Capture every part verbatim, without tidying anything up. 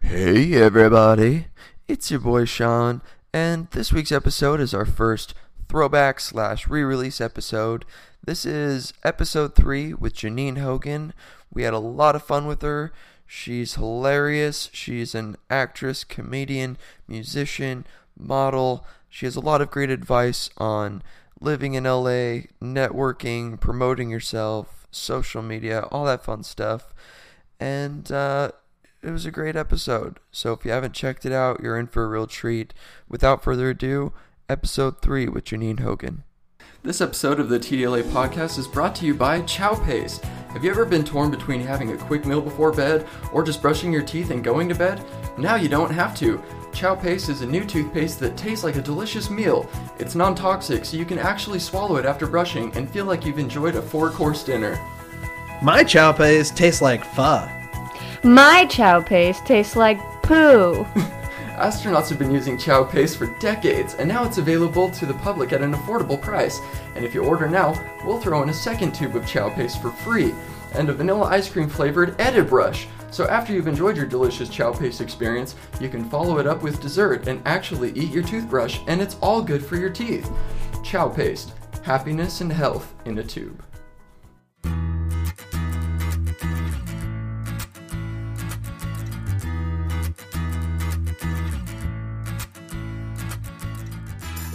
Hey everybody, it's your boy Sean, and this week's episode is our first throwback slash re-release episode. This is episode three with Janine Hogan. We had a lot of fun with her. She's hilarious. She's an actress, comedian, musician, model. She has a lot of great advice on living in L A, networking, promoting yourself, social media, all that fun stuff. And uh, it was a great episode. So if you haven't checked it out, you're in for a real treat. Without further ado, episode three with Janine Hogan. This episode of the T D L A podcast is brought to you by Chow Pace. Have you ever been torn between having a quick meal before bed or just brushing your teeth and going to bed? Now you don't have to. Chow Pace is a new toothpaste that tastes like a delicious meal. It's non-toxic, so you can actually swallow it after brushing and feel like you've enjoyed a four-course dinner. My Chow Pace tastes like pho. My Chow Pace tastes like poo. Astronauts have been using Chow Pace for decades, and now it's available to the public at an affordable price. And if you order now, we'll throw in a second tube of Chow Paste for free, and a vanilla ice cream flavored Edibrush. So after you've enjoyed your delicious Chow Paste experience, you can follow it up with dessert and actually eat your toothbrush, and it's all good for your teeth. Chow Paste, happiness and health in a tube.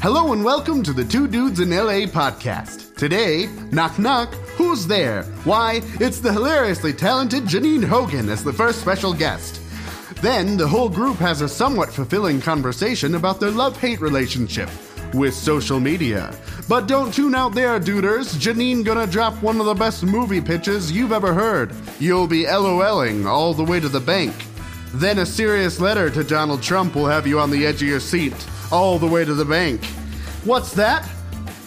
Hello and welcome to the Two Dudes in L A podcast. Today, knock knock, who's there? Why, it's the hilariously talented Janine Hogan as the first special guest. Then, the whole group has a somewhat fulfilling conversation about their love-hate relationship with social media. But don't tune out there, duders. Janine gonna drop one of the best movie pitches you've ever heard. You'll be LOLing all the way to the bank. Then a serious letter to Donald Trump will have you on the edge of your seat. All the way to the bank. What's that?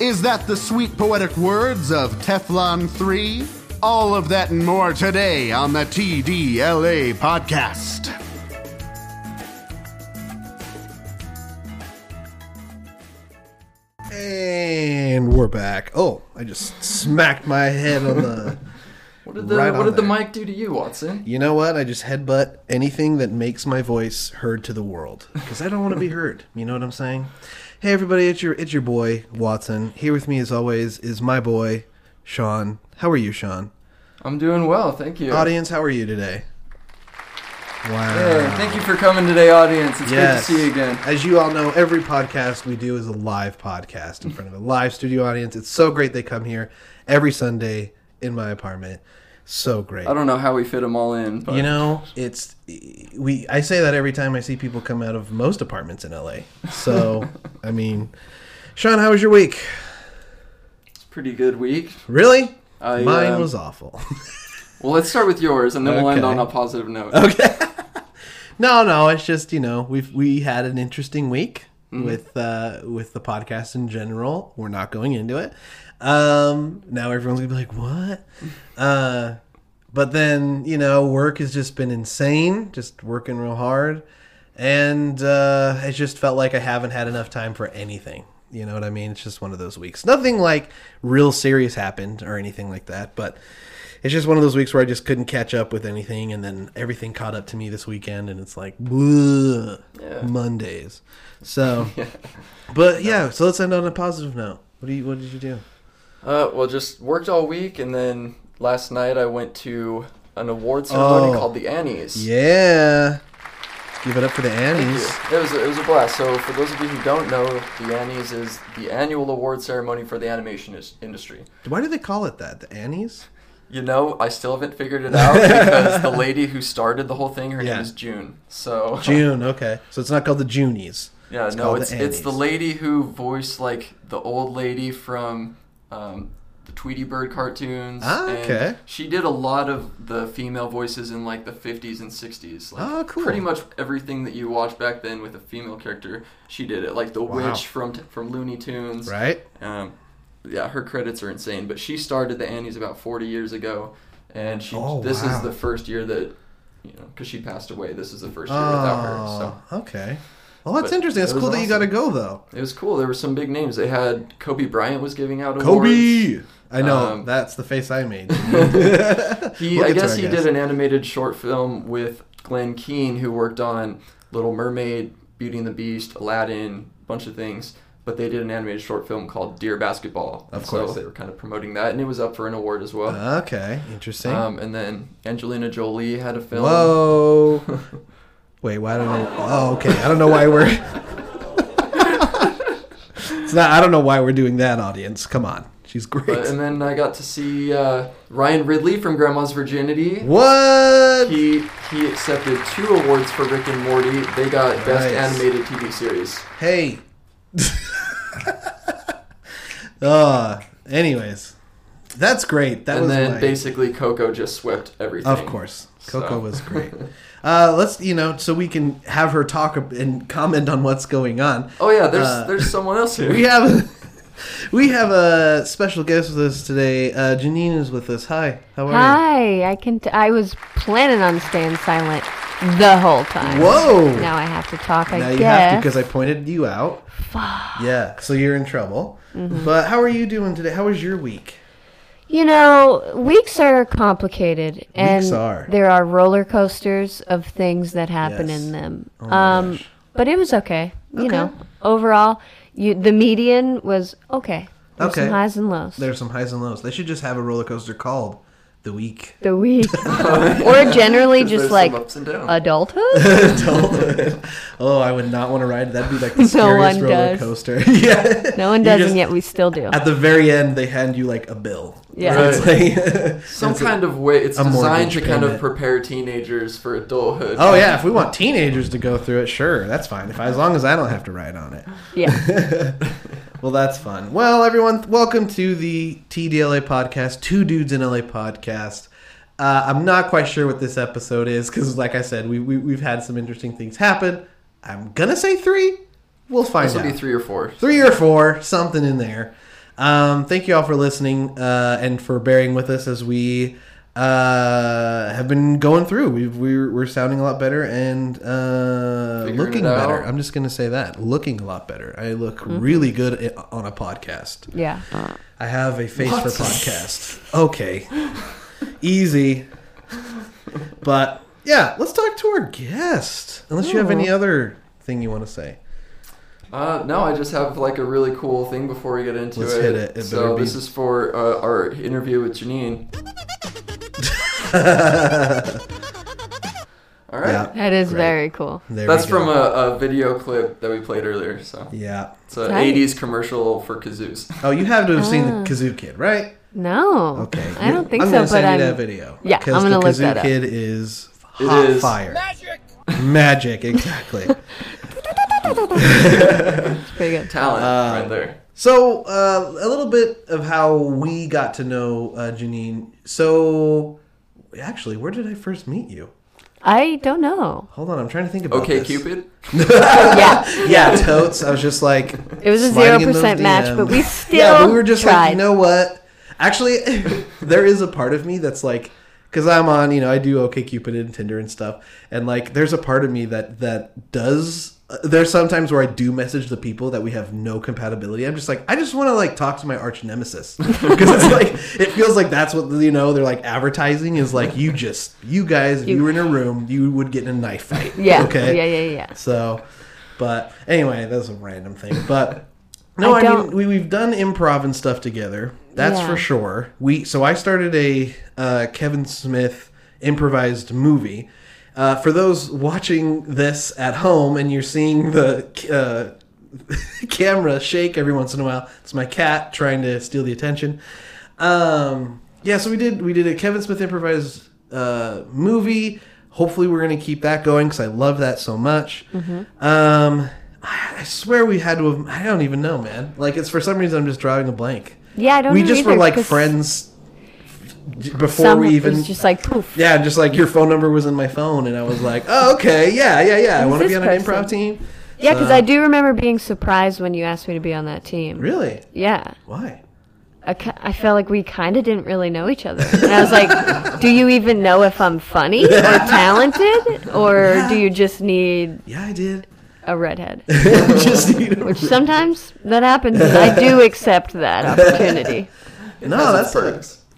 Is that the sweet poetic words of Teflon three? All of that and more today on the T D L A podcast. And we're back. Oh, I just smacked my head on the... What did the, right what did the mic do to you, Watson? You know what? I just headbutt anything that makes my voice heard to the world. Because I don't want to be heard. You know what I'm saying? Hey, everybody. It's your it's your boy, Watson. Here with me, as always, is my boy, Sean. How are you, Sean? I'm doing well. Thank you. Audience, how are you today? Wow. Hey, thank you for coming today, audience. It's yes. good to see you again. As you all know, every podcast we do is a live podcast in front of a live studio audience. It's so great they come here every Sunday in my apartment. So great. I don't know how we fit them all in, but you know, it's we I say that every time I see people come out of most apartments in L A. So I mean, Sean, how was your week? It's a pretty good week. Really? I, mine um, was awful. Well, let's start with yours and then okay. we'll end on a positive note. Okay. no, no, it's just, you know, we've we had an interesting week mm-hmm. with uh with the podcast in general. We're not going into it. Um, now everyone's gonna be like, what? Uh, but then, you know, work has just been insane, just working real hard. And, uh, I just felt like I haven't had enough time for anything. You know what I mean? It's just one of those weeks. Nothing like real serious happened or anything like that, but it's just one of those weeks where I just couldn't catch up with anything. And then everything caught up to me this weekend and it's like, yeah. Mondays. So, yeah. but yeah, so let's end on a positive note. What do you, what did you do? Uh, well, just worked all week, and then last night I went to an award ceremony oh, called The Annies. Yeah. Let's give it up for The Annies. It was, a, it was a blast. So for those of you who don't know, The Annies is the annual award ceremony for the animation is- industry. Why do they call it that, The Annies? You know, I still haven't figured it out because the lady who started the whole thing, her yeah. name is June. So June, okay. So it's not called the Junies. Yeah, it's no, it's the it's the lady who voiced, like, the old lady from... Um, the Tweety Bird cartoons. Ah, okay. And she did a lot of the female voices in like the fifties and sixties. Like, oh, cool. Pretty much everything that you watched back then with a female character, she did it. Like the wow. witch from from Looney Tunes. Right. Um, yeah, her credits are insane. But she started the Annies about forty years ago, and she oh, this wow. is the first year that you know because she passed away. This is the first year oh, without her. So okay. Well, that's but interesting. That's cool awesome. That you got to go, though. It was cool. There were some big names. They had Kobe Bryant was giving out awards. Kobe! I know. Um, that's the face I made. he, we'll I guess he guess. did an animated short film with Glenn Keane, who worked on Little Mermaid, Beauty and the Beast, Aladdin, a bunch of things, but they did an animated short film called Deer Basketball. Of course. So they were kind of promoting that, and it was up for an award as well. Okay, interesting. Um, and then Angelina Jolie had a film. Whoa! Wait, why don't I... Oh, okay. I don't know why we're... it's not. I don't know why we're doing that, audience. Come on. She's great. But, and then I got to see uh, Ryan Ridley from Grandma's Virginity. What? He he accepted two awards for Rick and Morty. They got nice. Best Animated T V Series. Hey. uh, anyways, that's great. That and was then my... basically Coco just swept everything. Of course. Coco so. was great. Uh, let's, you know, so we can have her talk and comment on what's going on. Oh, yeah. There's uh, there's someone else here. We have... We have a special guest with us today. Uh, Janine is with us. Hi, how are Hi. you? Hi, I can. T- I was planning on staying silent the whole time. Whoa! Now I have to talk. I now guess. You have to because I pointed you out. Fuck. Yeah, so you're in trouble. Mm-hmm. But how are you doing today? How was your week? You know, weeks are complicated, weeks and are. there are roller coasters of things that happen yes. in them. Oh, um, but it was okay. You okay. know, overall. You, the median was okay. There's okay. some highs and lows. There's some highs and lows. They should just have a roller coaster called The Week. The Week. Or generally just like adulthood? Adulthood. Oh, I would not want to ride. That'd be like the no scariest roller does. coaster. Yeah. No one does, just, and yet we still do. At the very end, they hand you like a bill. Yeah. Right. It's like, some it's kind a, of way. It's designed to kind of prepare teenagers for adulthood. Oh, yeah. If we want teenagers to go through it, sure. That's fine. If I, as long as I don't have to ride on it. Yeah. Well, that's fun. Well, everyone, welcome to the T D L A podcast, Two Dudes in L A podcast. Uh, I'm not quite sure what this episode is because, like I said, we, we, we've had some interesting things happen. I'm going to say three. We'll find out. This will be three or four. Three or four. Something in there. Um, thank you all for listening uh, and for bearing with us as we uh, have been going through. We've, we're, we're sounding a lot better and uh, looking better. I'm just going to say that. Looking a lot better. I look mm-hmm. really good on a podcast. Yeah. I have a face what? for podcast. Okay. Easy. But, yeah, let's talk to our guest. Unless Ooh. you have any other thing you want to say. Uh, no, I just have like a really cool thing before we get into Let's it. Hit it. it so be... this is for uh, our interview with Janine. All right, yeah, that is great. very cool. There That's from a, a video clip that we played earlier. So yeah, it's an nice. eighties commercial for kazoos. Oh, you have to have seen uh, the Kazoo Kid, right? No, okay, I don't think I'm so. Gonna send but I'm that video. Yeah, I'm gonna look that up. The Kazoo Kid is hot it is fire. Magic. Magic, exactly. It's pretty good talent uh, right there. So uh, a little bit of how we got to know uh, Janine. So actually, where did I first meet you? I don't know. Hold on, I'm trying to think about okay, this. Okay, Cupid. yeah, yeah, totes. I was just like, it was a zero percent match, D M. But we still yeah, but we were just tried. like, you know what? Actually, there is a part of me that's like, because I'm on, you know, I do OK Cupid and Tinder and stuff, and like, there's a part of me that that does. There's sometimes where I do message the people that we have no compatibility. I'm just like, I just want to like talk to my arch nemesis because it's like it feels like that's what you know. They're like advertising is like you just you guys if you, you were in a room you would get in a knife fight. Yeah. Okay. Yeah. Yeah. Yeah. So, but anyway, that's a random thing. But no, I, I mean we we've done improv and stuff together. That's yeah. for sure. We so I started a uh, Kevin Smith improvised movie. Uh, for those watching this at home and you're seeing the uh, camera shake every once in a while, it's my cat trying to steal the attention. Um, yeah, so we did we did a Kevin Smith improvised uh, movie. Hopefully we're going to keep that going because I love that so much. Mm-hmm. Um, I, I swear we had to have, I don't even know, man. Like, it's for some reason I'm just drawing a blank. Yeah, I don't know. We just either, were like cause... friends... Before Some, we even, just like poof. Yeah, just like your phone number was in my phone, and I was like, "Oh, okay, yeah, yeah, yeah, I want to be on an person? improv team." Yeah, because so. I do remember being surprised when you asked me to be on that team. Really? Yeah. Why? I, I felt like we kind of didn't really know each other, and I was like, "Do you even know if I'm funny or talented, or yeah. do you just need?" Yeah, I did. A redhead. just need a Which redhead. Sometimes that happens. I do accept that opportunity. It no, that's.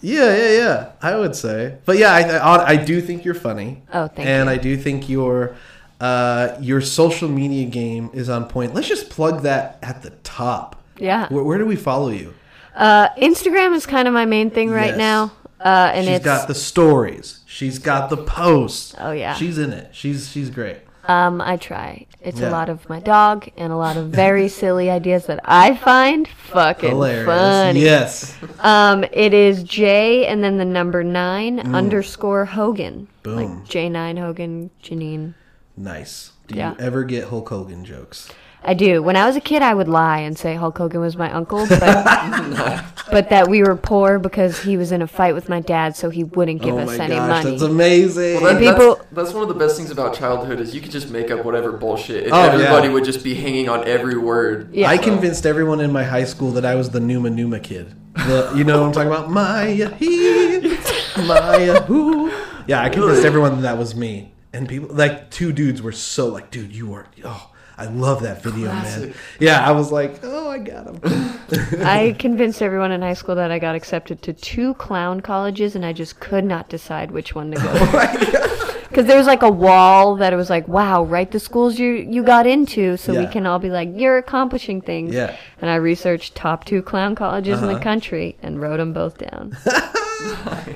Yeah, yeah, yeah. I would say, but yeah, I I, I do think you're funny. Oh, thank and you. And I do think your uh, your social media game is on point. Let's just plug that at the top. Yeah. Where, where do we follow you? Uh, Instagram is kind of my main thing right yes. now. Uh, and she's it's... got the stories. She's got the posts. Oh yeah. She's in it. She's she's great. Um, I try. It's yeah. a lot of my dog and a lot of very silly ideas that I find fucking hilarious. Funny. Yes. Um, it is J and then the number nine mm. underscore Hogan. Boom. Like J nine Hogan Janine. Nice. Do yeah. you ever get Hulk Hogan jokes? I do. When I was a kid, I would lie and say Hulk Hogan was my uncle, but no. but that we were poor because he was in a fight with my dad, so he wouldn't give oh us my any gosh, money. That's amazing. Well, that, people, that's, that's one of the best things about childhood is you could just make up whatever bullshit, and oh, everybody yeah. would just be hanging on every word. Yeah. I convinced everyone in my high school that I was the Numa Numa kid. The, you know what I'm talking about? Maya he, Maya who. Yeah, I convinced everyone that that was me, and people like two dudes were so like, dude, you are oh. I love that video, Classic. Man. Yeah, I was like, oh, I got him. I convinced everyone in high school that I got accepted to two clown colleges, and I just could not decide which one to go to. Because there was like a wall that it was like, wow, write the schools you, you got into so yeah. we can all be like, you're accomplishing things. Yeah. And I researched top two clown colleges uh-huh. in the country and wrote them both down.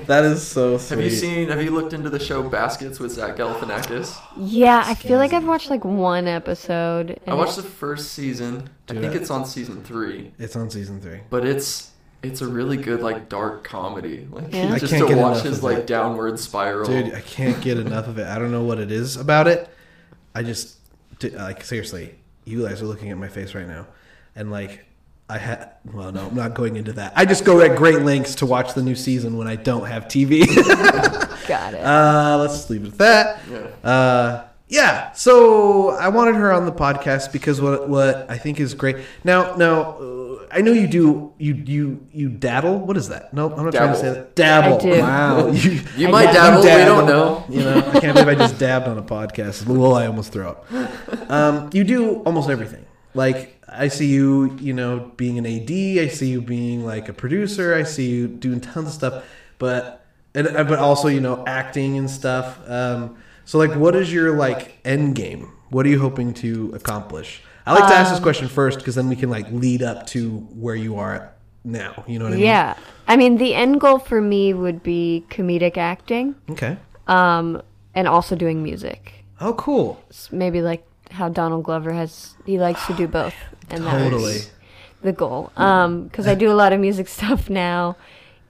That is so sweet. Have you seen, have you looked into the show Baskets with Zach Galifianakis? Yeah, I feel like I've watched like one episode. I watched the first season. I think it's on season three. It's on season three. But it's it's a really good like dark comedy. Like yeah. just to watch his like downward spiral. Dude, I can't get enough of it. I don't know what it is about it. I just like seriously, you guys are looking at my face right now and like I had well, no, I'm not going into that. I just go at great lengths to watch the new season when I don't have T V. Got it. Uh, let's just leave it at that. Yeah. Uh, yeah. So I wanted her on the podcast because what what I think is great. Now, now uh, I know you do you you you dabble. What is that? No, nope, I'm not dabble. trying to say that. Dabble. I do. Wow. you you might dabble. dabble. We don't know. You know, I can't believe I just dabbed on a podcast. Lol, I almost threw up. Um, you do almost everything. Like, I see you, you know, being an A D. I see you being, like, a producer. I see you doing tons of stuff. But and, but also, you know, acting and stuff. Um, so, like, what is your, like, end game? What are you hoping to accomplish? I like um, to ask this question first because then we can, like, lead up to where you are now. You know what I mean? Yeah. I mean, the end goal for me would be comedic acting. Okay. Um, and also doing music. Oh, cool. So maybe, like, how Donald Glover has he likes to do both, and totally. That's the goal. Um, because I do a lot of music stuff now,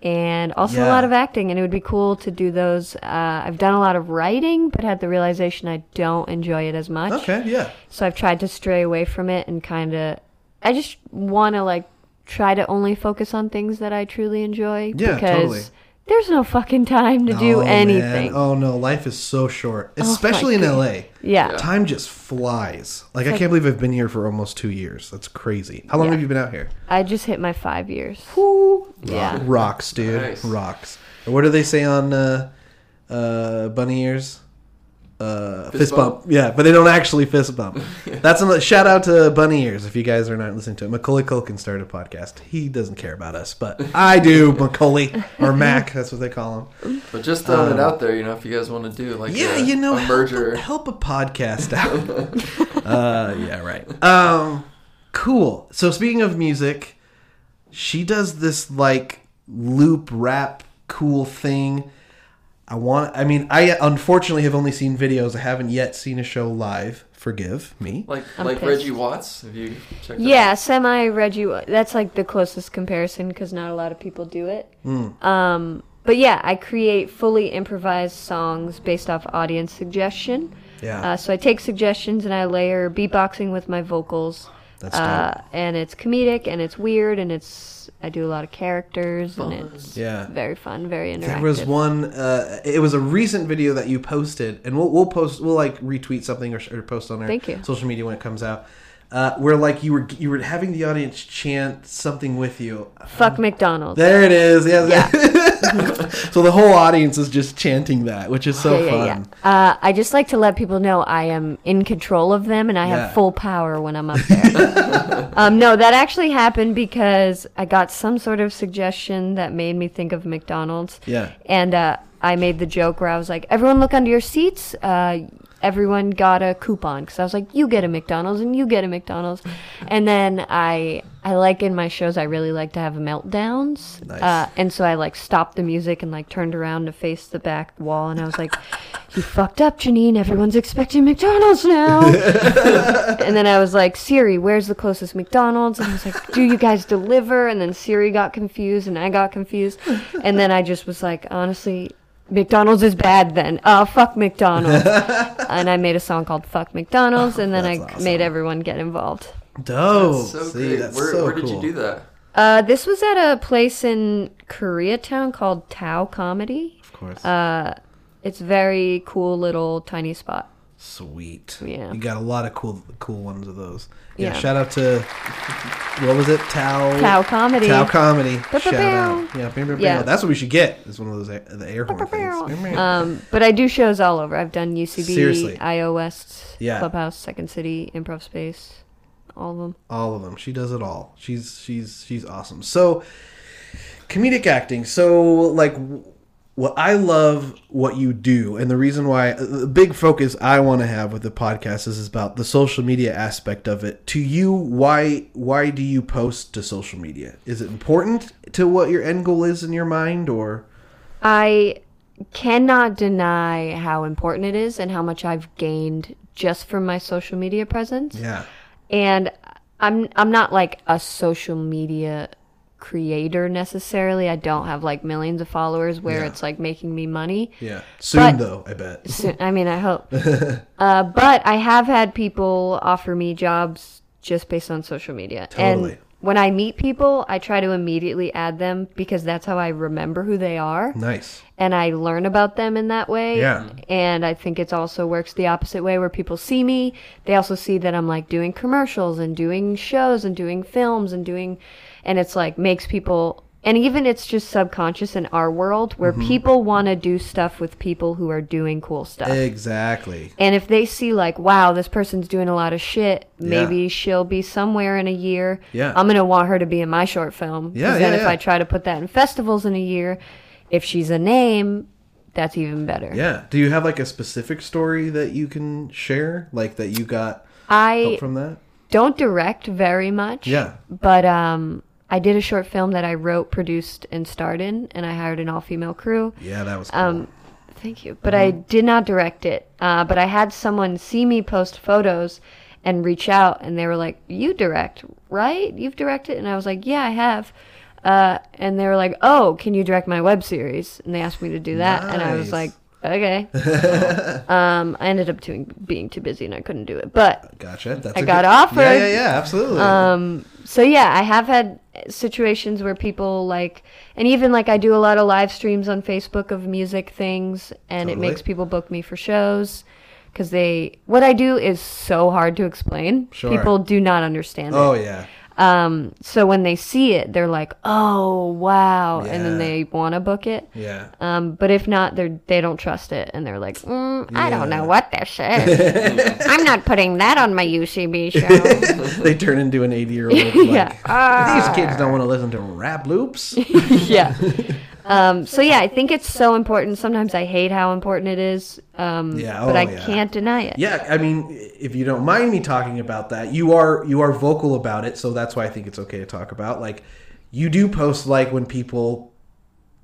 and also yeah. a lot of acting, and it would be cool to do those. Uh, I've done a lot of writing, but had the realization I don't enjoy it as much. Okay, yeah. So I've tried to stray away from it, and kind of, I just want to like try to only focus on things that I truly enjoy. Yeah, because totally. There's no fucking time to do oh, anything. Man. Oh, no. Life is so short, especially oh, in L A. Yeah. yeah. Time just flies. Like, like, I can't believe I've been here for almost two years. That's crazy. How long yeah. have you been out here? I just hit my five years. Woo. Yeah. Rocks, dude. Nice. Rocks. What do they say on uh, uh, Bunny Ears? Uh, fist, fist bump. bump. Yeah, but they don't actually fist bump. yeah. That's another shout out to Bunny Ears if you guys are not listening to it. Macaulay Culkin started a podcast. He doesn't care about us, but I do. Macaulay or Mac, that's what they call him. But just throwing um, it out there, you know, if you guys want to do like yeah, a, you know, a merger, help, help a podcast out. uh, yeah, right. Um, cool. So speaking of music, she does this like loop rap cool thing. I want. I mean, I unfortunately have only seen videos. I haven't yet seen a show live. Forgive me. Like I'm like pissed. Reggie Watts. Have you checked? Yeah, out? Semi Reggie. That's like the closest comparison because not a lot of people do it. Mm. Um, but yeah, I create fully improvised songs based off audience suggestion. Yeah. Uh, so I take suggestions and I layer beatboxing with my vocals. That's uh, and it's comedic and it's weird and it's I do a lot of characters fun. And it's yeah. very fun, very interactive. There was one. Uh, it was a recent video that you posted, and we'll we'll post we'll like retweet something or, or post on our Thank you. Social media when it comes out. Uh, where like you were you were having the audience chant something with you. Fuck um, McDonald's. There it is. Yeah. yeah. So the whole audience is just chanting that, which is so yeah, fun. Yeah, yeah. Uh, I just like to let people know I am in control of them and I yeah. have full power when I'm up there. um, no, that actually happened because I got some sort of suggestion that made me think of McDonald's. Yeah. And uh, I made the joke where I was like, everyone look under your seats. Uh, everyone got a coupon because I was like, you get a McDonald's and you get a McDonald's. And then I... I like in my shows, I really like to have meltdowns. Nice. Uh, and so I like stopped the music and like turned around to face the back wall. And I was like, you fucked up, Janine. Everyone's expecting McDonald's now. And then I was like, Siri, where's the closest McDonald's? And I was like, do you guys deliver? And then Siri got confused and I got confused. And then I just was like, honestly, McDonald's is bad then. Uh, fuck McDonald's. And I made a song called Fuck McDonald's. Oh, and then I awesome. made everyone get involved. Dope. That's so See, great. That's where, so where did cool. you do that? Uh, this was at a place in Koreatown called Tao Comedy. Of course. Uh, it's very cool little tiny spot. Sweet. Yeah. You got a lot of cool cool ones of those. Yeah. yeah. Shout out to, what was it? Tao. Tao Comedy. Tao Comedy. Shout out. Yeah. yeah. That's what we should get. It's one of those air, the air horn things. Um, but I do shows all over. I've done U C B, Seriously. I O West, yeah. Clubhouse, Second City, Improv Space. All of them. All of them. She does it all. She's she's she's awesome. So, comedic acting. So, like, what I love what you do, and the reason why the big focus I want to have with the podcast is, is about the social media aspect of it. To you, why why do you post to social media? Is it important to what your end goal is in your mind, or? I cannot deny how important it is and how much I've gained just from my social media presence. Yeah. And I'm I'm not like a social media creator necessarily. I don't have like millions of followers where yeah. it's like making me money. Yeah. Soon but, though, I bet. Soon, I mean, I hope. uh, but I have had people offer me jobs just based on social media. Totally. And when I meet people, I try to immediately add them because that's how I remember who they are. Nice. And I learn about them in that way. Yeah. And I think it also works the opposite way where people see me. They also see that I'm like doing commercials and doing shows and doing films and doing, and it's like makes people, and even it's just subconscious in our world where mm-hmm. people want to do stuff with people who are doing cool stuff. Exactly. And if they see like, wow, this person's doing a lot of shit, maybe yeah. she'll be somewhere in a year. Yeah. I'm going to want her to be in my short film. Yeah. yeah then yeah, if yeah. I try to put that in festivals in a year, if she's a name, that's even better. Yeah. Do you have like a specific story that you can share? Like that you got I help from that? Don't direct very much. Yeah. But um, I did a short film that I wrote, produced, and starred in, and I hired an all-female crew. Yeah, that was cool. Um, thank you. But mm-hmm. I did not direct it. Uh, but I had someone see me post photos and reach out, and they were like, you direct, right? You've directed? And I was like, yeah, I have. Uh, and they were like, oh, can you direct my web series? And they asked me to do that. Nice. And I was like, okay. um, I ended up doing, being too busy and I couldn't do it. But gotcha. That's I got good... offered. Yeah, yeah, yeah, absolutely. Um, so, yeah, I have had situations where people like, and even like I do a lot of live streams on Facebook of music things, and totally. It makes people book me for shows. Because they, what I do is so hard to explain. Sure. People do not understand oh, it. Oh, yeah. Um, so when they see it, they're like, oh, wow. Yeah. And then they want to book it. Yeah. Um, but if not, they're, they don't trust it. And they're like, mm, I yeah. don't know what this is. I'm not putting that on my U C B show. They turn into an eighty year old. Like, yeah. uh, these kids don't want to listen to rap loops. yeah. Um, so yeah, I think it's so important. Sometimes I hate how important it is. Um, yeah, oh, but I yeah. can't deny it. Yeah. I mean, if you don't mind me talking about that, you are, you are vocal about it. So that's why I think it's okay to talk about, like, you do post, like when people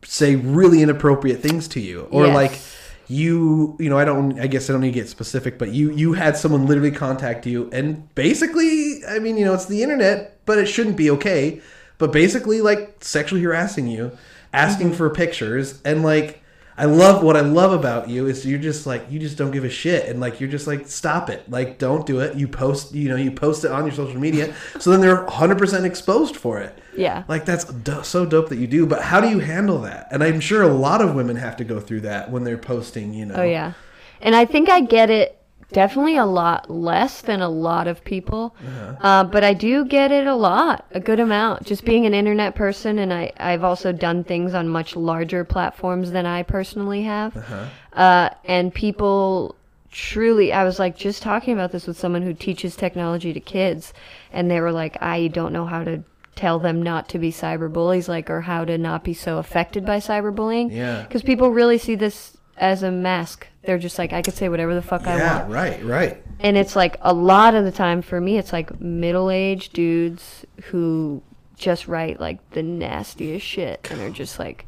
say really inappropriate things to you or yes. like you, you know, I don't, I guess I don't need to get specific, but you, you had someone literally contact you and basically, I mean, you know, it's the internet, but it shouldn't be okay. But basically like sexually harassing you. Asking mm-hmm. for pictures, and like I love what I love about you is you're just like you just don't give a shit, and like you're just like stop it, like don't do it. You post, you know, you post it on your social media, so then they're one hundred percent exposed for it. Yeah, like that's do- so dope that you do. But how do you handle that? And I'm sure a lot of women have to go through that when they're posting, you know. Oh yeah, and I think I get it Definitely a lot less than a lot of people. Uh-huh. Uh, but I do get it a lot, a good amount, just being an internet person. And I, I've also done things on much larger platforms than I personally have. Uh-huh. Uh, and people truly, I was like just talking about this with someone who teaches technology to kids. And they were like, I don't know how to tell them not to be cyberbullies, like, or how to not be so affected by cyberbullying. Yeah. Because people really see this as a mask. They're just like, I could say whatever the fuck yeah, I want. Yeah, right, right. And it's like a lot of the time for me, it's like middle-aged dudes who just write like the nastiest shit and are just like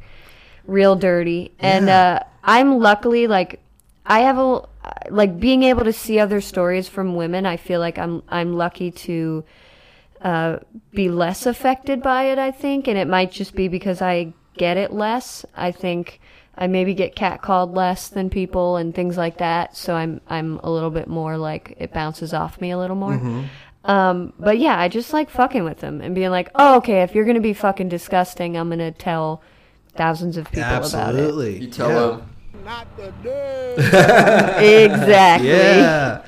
real dirty. Yeah. And uh, I'm luckily like, I have a, like being able to see other stories from women, I feel like I'm I'm lucky to... Uh, be less affected by it, I think, and it might just be because I get it less. I think I maybe get catcalled less than people and things like that, so I'm I'm a little bit more like it bounces off me a little more. Mm-hmm. Um, but yeah, I just like fucking with them and being like, oh, okay, if you're gonna be fucking disgusting, I'm gonna tell thousands of people Absolutely. about it. Absolutely, you tell yeah. them. Not the dude. Exactly. Yeah.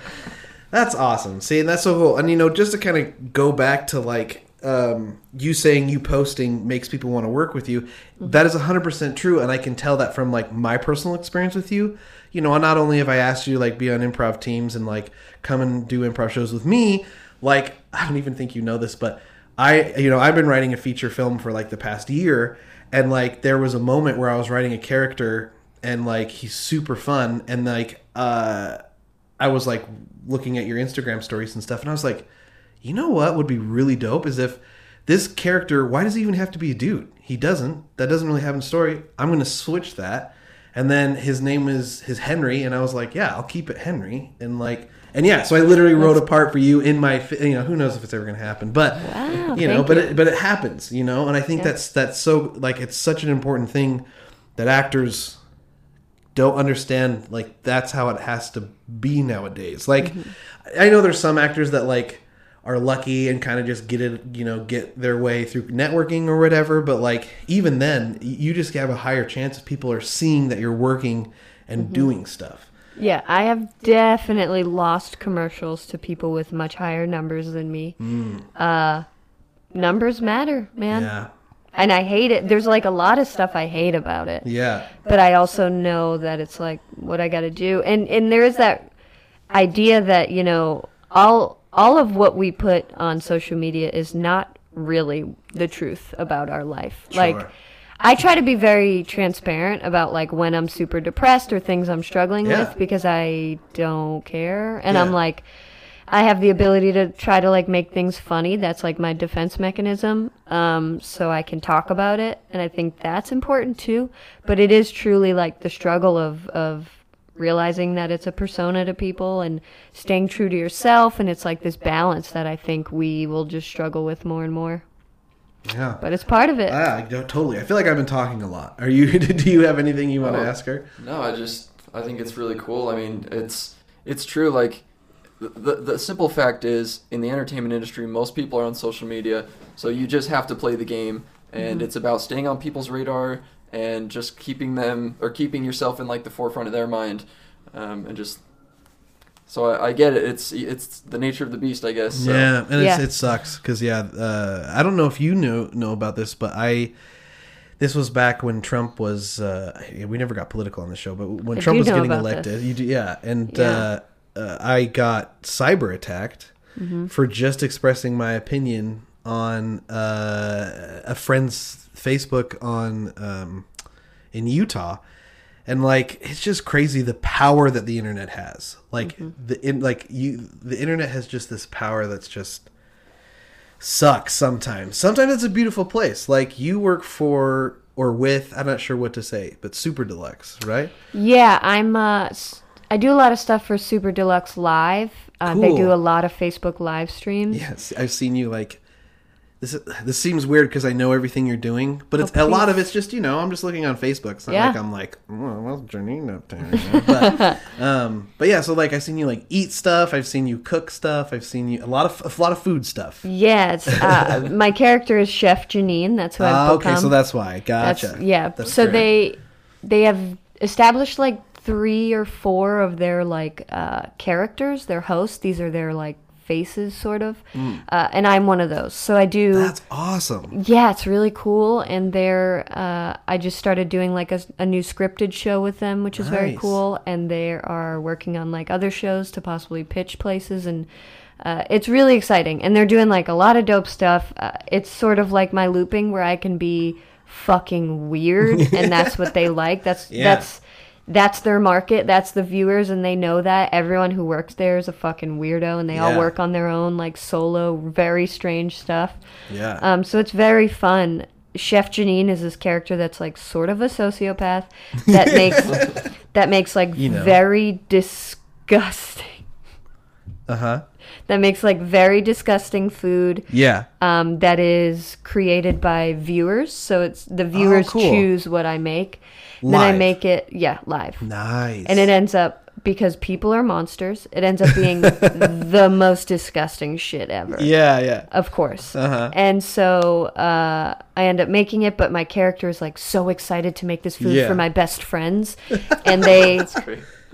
That's awesome. See, and that's so cool. And, you know, just to kind of go back to, like, um, you saying you posting makes people want to work with you, mm-hmm. that is one hundred percent true. And I can tell that from, like, my personal experience with you. You know, not only have I asked you to, like, be on improv teams and, like, come and do improv shows with me, like, I don't even think you know this, but I, you know, I've been writing a feature film for, like, the past year. And, like, there was a moment where I was writing a character and, like, he's super fun. And, like, uh... I was like looking at your Instagram stories and stuff, and I was like, you know what would be really dope is if this character, why does he even have to be a dude? He doesn't. That doesn't really happen in story. I'm going to switch that. And then his name is his Henry, and I was like, yeah, I'll keep it Henry. And like, and yeah, so I literally wrote a part for you in my, you know, who knows if it's ever going to happen, but wow, you know, but you. It, but it happens, you know, and I think yeah. that's, that's so like, it's such an important thing that actors don't understand, like, that's how it has to be nowadays. Like, mm-hmm. I know there's some actors that, like, are lucky and kind of just get it, you know, get their way through networking or whatever. But, like, even then, you just have a higher chance if people are seeing that you're working and mm-hmm. doing stuff. Yeah, I have definitely lost commercials to people with much higher numbers than me. Mm. Uh, numbers matter, man. Yeah. And I hate it. There's, like, a lot of stuff I hate about it. Yeah. But I also know that it's, like, what I got to do. And and there is that idea that, you know, all all of what we put on social media is not really the truth about our life. Sure. Like, I try to be very transparent about, like, when I'm super depressed or things I'm struggling yeah. with because I don't care. And yeah. I'm, like, I have the ability to try to, like, make things funny. That's, like, my defense mechanism. Um, so I can talk about it. And I think that's important, too. But it is truly, like, the struggle of, of realizing that it's a persona to people and staying true to yourself. And it's, like, this balance that I think we will just struggle with more and more. Yeah. But it's part of it. Yeah, uh, totally. I feel like I've been talking a lot. Are you? Do you have anything you want oh, to ask her? No, I just, I think it's really cool. I mean, it's it's true, like... The, the simple fact is, in the entertainment industry, most people are on social media, so you just have to play the game, and mm-hmm. it's about staying on people's radar and just keeping them, or keeping yourself in, like, the forefront of their mind, um, and just, so I, I get it, it's it's the nature of the beast, I guess. So. Yeah, and it's, yeah. it sucks, because, yeah, uh, I don't know if you know, know about this, but I... This was back when Trump was, uh, we never got political on the show, but when if Trump was getting elected, you do, yeah, and... Yeah. Uh, Uh, I got cyber attacked mm-hmm. for just expressing my opinion on uh, a friend's Facebook on um, in Utah, and like it's just crazy the power that the internet has. Like mm-hmm. the in, like you, the internet has just this power that's just sucks sometimes. Sometimes it's a beautiful place. Like you work for or with, I'm not sure what to say, but Super Deluxe, right? Yeah, I'm. Uh... I do a lot of stuff for Super Deluxe Live. Uh, cool. They do a lot of Facebook live streams. Yes, I've seen you like, this is, this seems weird because I know everything you're doing, but it's oh, a lot of it's just, you know, I'm just looking on Facebook. It's not yeah. like I'm like, oh, what's Janine up there? But, um, but yeah, so like I've seen you like eat stuff. I've seen you cook stuff. I've seen you, a lot of a lot of food stuff. Yes. Uh, my character is Chef Janine. That's who I've uh, become. Okay, so that's why. Gotcha. That's, yeah, that's so great. they they have established like three or four of their like uh, characters, their hosts. These are their like faces, sort of. Mm. Uh, and I'm one of those. So I do. That's awesome. Yeah, it's really cool. And they're, uh, I just started doing like a, a new scripted show with them, which is nice. Very cool. And they are working on like other shows to possibly pitch places. And uh, it's really exciting. And they're doing like a lot of dope stuff. Uh, it's sort of like my looping where I can be fucking weird. And that's what they like. That's, yeah. that's, That's their market. That's the viewers, and they know that. Everyone who works there is a fucking weirdo, and they yeah. all work on their own, like, solo, very strange stuff. Yeah. Um. So it's very fun. Chef Janine is this character that's, like, sort of a sociopath that makes, that makes like, you know. very disgusting. Uh-huh. That makes, like, very disgusting food. Yeah. Um. That is created by viewers, so it's the viewers oh, cool. choose what I make. Live. Then I make it, yeah, live. Nice. And it ends up, because people are monsters, it ends up being the most disgusting shit ever. Yeah, yeah. Of course. Uh-huh. And so uh, I end up making it, but my character is like so excited to make this food yeah. for my best friends. And they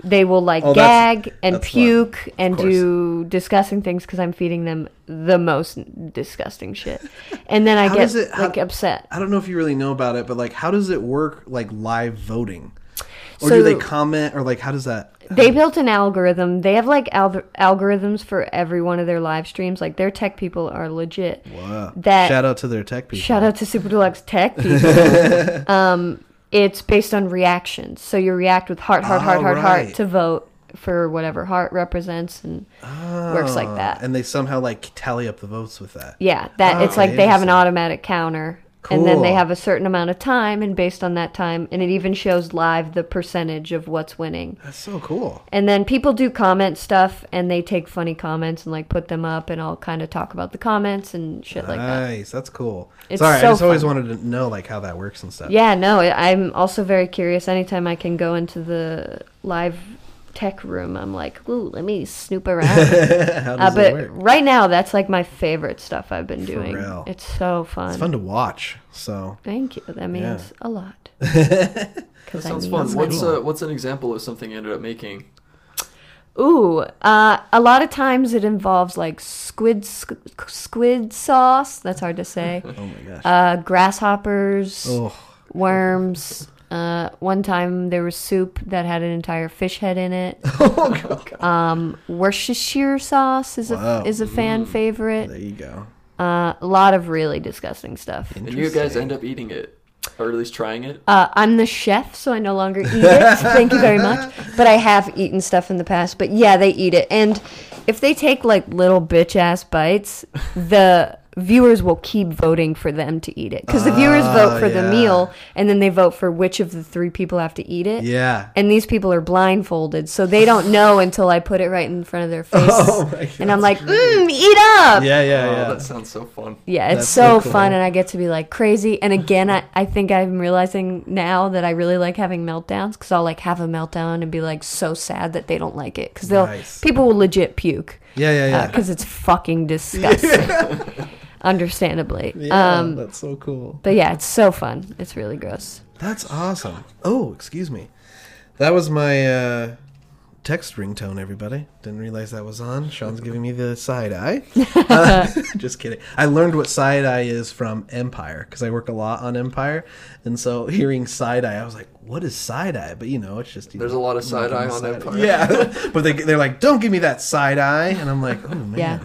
they will like oh, gag that's, and that's puke fun. And do disgusting things because I'm feeding them the most disgusting shit. And then I how get it, how, like upset. I don't know if you really know about it, but like how does it work, like live voting? Or so, do they comment or like how does that how They built an algorithm. They have like al- algorithms for every one of their live streams. Like their tech people are legit. Wow. That, shout out to their tech people. Shout out to Super Deluxe tech people. um It's based on reactions. So you react with heart, heart, heart, oh, heart, right. heart to vote for whatever heart represents and oh, works like that. And they somehow like tally up the votes with that. Yeah. that oh, It's like they have an automatic counter. Cool. And then they have a certain amount of time. And based on that time, and it even shows live the percentage of what's winning. That's so cool. And then people do comment stuff and they take funny comments and like put them up and I'll kind of talk about the comments and shit nice. Like that. Nice. That's cool. It's Sorry, so I just fun. always wanted to know like how that works and stuff. Yeah, no, I'm also very curious. Anytime I can go into the live tech room, I'm like, ooh, let me snoop around. How does uh, but it work? Right now that's like my favorite stuff I've been doing. For real. It's so fun. It's fun to watch. So thank you. That means yeah. a lot. That sounds fun. What's a, what's an example of something you ended up making? Ooh, uh, a lot of times it involves like squid squ- squid sauce. That's hard to say. Oh my gosh. Uh, grasshoppers, oh. worms. Uh, one time there was soup that had an entire fish head in it. Oh god. Um, Worcestershire sauce is wow. a is a fan mm. favorite. There you go. Uh, a lot of really disgusting stuff. And you guys end up eating it, or at least trying it. Uh, I'm the chef, so I no longer eat it. Thank you very much. But I have eaten stuff in the past. But yeah, they eat it, and if they take like little bitch ass bites, the viewers will keep voting for them to eat it because the viewers vote for yeah. the meal and then they vote for which of the three people have to eat it. Yeah. And these people are blindfolded, so they don't know until I put it right in front of their face. Oh my God, and I'm like, mm, eat up. Yeah, yeah, oh, yeah. That sounds so fun. Yeah, it's that's so cool. fun, and I get to be like crazy. And again, I, I think I'm realizing now that I really like having meltdowns because I'll like have a meltdown and be like so sad that they don't like it because they'll nice. people will legit puke. Yeah, yeah, yeah. Because uh, it's fucking disgusting. Yeah. Understandably. Yeah, um, that's so cool. But yeah, it's so fun. It's really gross. That's awesome. Oh, excuse me. That was my uh, text ringtone, everybody. Didn't realize that was on. Sean's giving me the side eye. Uh, just kidding. I learned what side eye is from Empire because I work a lot on Empire. And so hearing side eye, I was like, what is side eye? But you know, it's just... There's know, a lot of side eye on Empire. Yeah. But they, they're like, don't give me that side eye. And I'm like, oh, man. Yeah.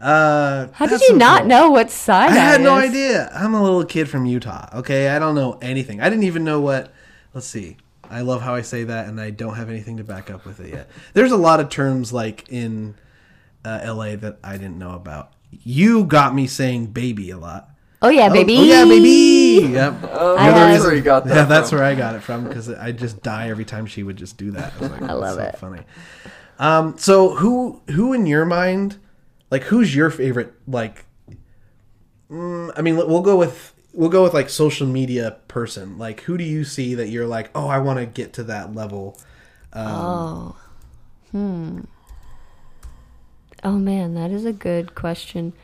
Uh, How did you not cool. know what side eye is? I had no idea. I'm a little kid from Utah, okay? I don't know anything. I didn't even know what... Let's see. I love how I say that, and I don't have anything to back up with it yet. There's a lot of terms, like, in uh, L A that I didn't know about. You got me saying baby a lot. Oh, yeah, oh, baby. Oh, yeah, baby. Yep. Oh, yeah, that's where you got that Yeah, from. That's where I got it from, because I just die every time she would just do that. I, was like, I love so it. Funny. Um, so who who in your mind... Like, who's your favorite, like, mm, I mean, we'll go with, we'll go with, like, social media person. Like, who do you see that you're like, oh, I want to get to that level? Um, oh. Hmm. Oh, man, that is a good question.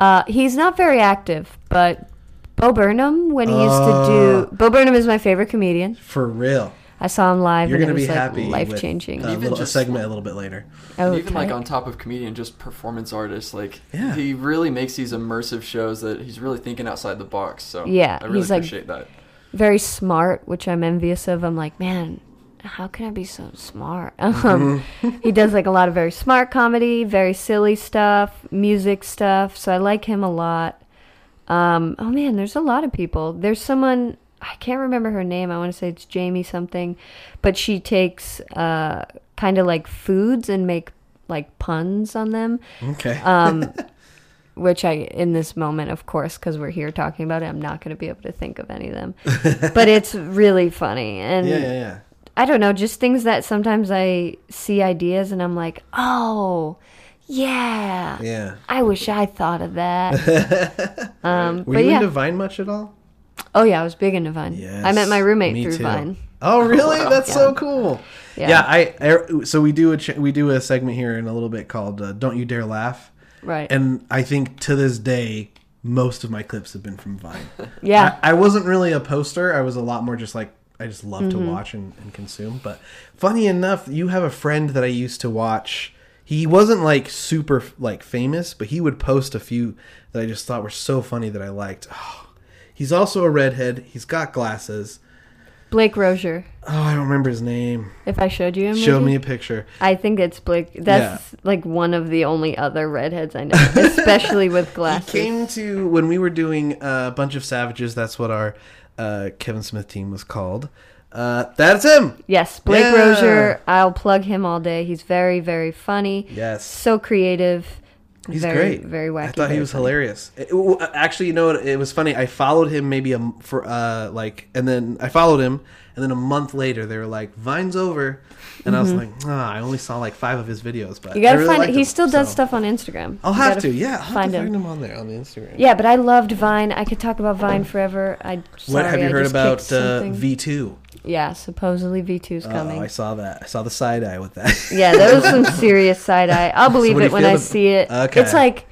Uh, he's not very active, but Bo Burnham, when he uh, used to do, Bo Burnham is my favorite comedian. For real. I saw him live. You're and gonna it was be like happy. Life changing. Uh, even a, just, a segment a little bit later. Oh, even okay. like on top of comedian, just performance artist. Like yeah. he really makes these immersive shows that he's really thinking outside the box. So yeah, I really he's appreciate like, that. Very smart, which I'm envious of. I'm like, man, how can I be so smart? Um, he does like a lot of very smart comedy, very silly stuff, music stuff. So I like him a lot. Um, oh man, there's a lot of people. There's someone. I can't remember her name. I want to say it's Jamie something, but she takes uh, kind of like foods and make like puns on them. Okay. Um, which I, in this moment, of course, because we're here talking about it, I'm not going to be able to think of any of them. But it's really funny. And yeah, yeah, yeah. I don't know, just things that sometimes I see ideas and I'm like, oh, yeah. Yeah. I wish I thought of that. um, Were but you yeah. into Vine much at all? Oh, yeah, I was big into Vine. Yes, I met my roommate me through too. Vine. Oh, really? Wow. That's yeah. so cool. Yeah, yeah I, I so we do a ch- we do a segment here in a little bit called uh, Don't You Dare Laugh. Right. And I think to this day, most of my clips have been from Vine. yeah. I, I wasn't really a poster. I was a lot more just like, I just love mm-hmm. to watch and, and consume. But funny enough, you have a friend that I used to watch. He wasn't like super like famous, but he would post a few that I just thought were so funny that I liked. Oh. He's also a redhead. He's got glasses. Blake Rozier. Oh, I don't remember his name. If I showed you him. Show maybe? me a picture. I think it's Blake. That's yeah. like one of the only other redheads I know, especially with glasses. He came to, when we were doing uh, Bunch of Savages, that's what our uh, Kevin Smith team was called. Uh, that's him. Yes, Blake yeah. Rozier. I'll plug him all day. He's very, very funny. Yes. So creative. He's very, great. Very wacky. I thought he was funny. hilarious. It, actually, you know what? It was funny. I followed him maybe a, for uh like, and then I followed him, and then a month later they were like, "Vine's over," and mm-hmm. I was like, "Ah, oh, I only saw like five of his videos." But you gotta I really find. It. He him, still does so. Stuff on Instagram. I'll you have to. Yeah, I'll have find, to find him. him on there on the Instagram. Yeah, but I loved Vine. I could talk about Vine forever. I sorry, what have you I heard about uh, V two? Yeah, supposedly V two's coming. Oh, I saw that. I saw the side eye with that. yeah, that was some serious side eye. I'll believe so it when I the... see it. Okay. It's like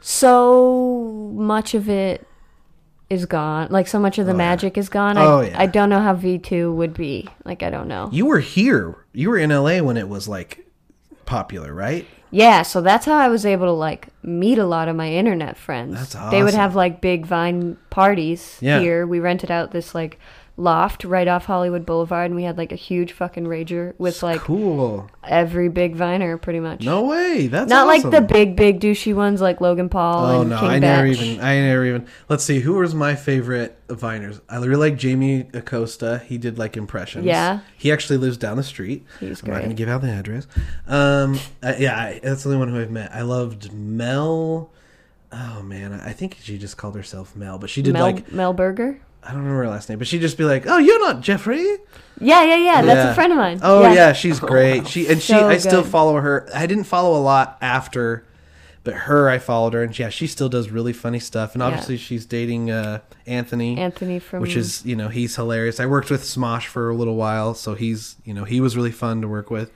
so much of it is gone. Like so much of the oh, magic yeah. is gone. Oh, I, yeah. I don't know how V two would be. Like I don't know. You were here. You were in L A when it was like popular, right? Yeah, so that's how I was able to like meet a lot of my internet friends. That's awesome. They would have like big Vine parties yeah. here. We rented out this like loft right off Hollywood Boulevard, and we had like a huge fucking rager with like cool. every big Viner pretty much. No way, that's not awesome. Like the big big douchey ones like Logan Paul. Oh and no, King I Batch. never even. I never even. Let's see, who was my favorite Viners? I really like Jamie Acosta. He did like impressions. Yeah, he actually lives down the street. He's great. I'm not gonna give out the address. Um, I, yeah, I, that's the only one who I've met. I loved Mel. Oh man, I think she just called herself Mel, but she did Mel, like Mel Burger. I don't remember her last name, but she'd just be like, "Oh, you're not Jeffrey." Yeah, yeah, yeah. That's yeah. a friend of mine. Oh, yeah, yeah she's great. Oh, wow. She and so she. I good. still follow her. I didn't follow a lot after, but her, I followed her, and yeah, she still does really funny stuff. And obviously, yeah. she's dating uh, Anthony. Anthony from which is you know he's hilarious. I worked with Smosh for a little while, so he's you know he was really fun to work with.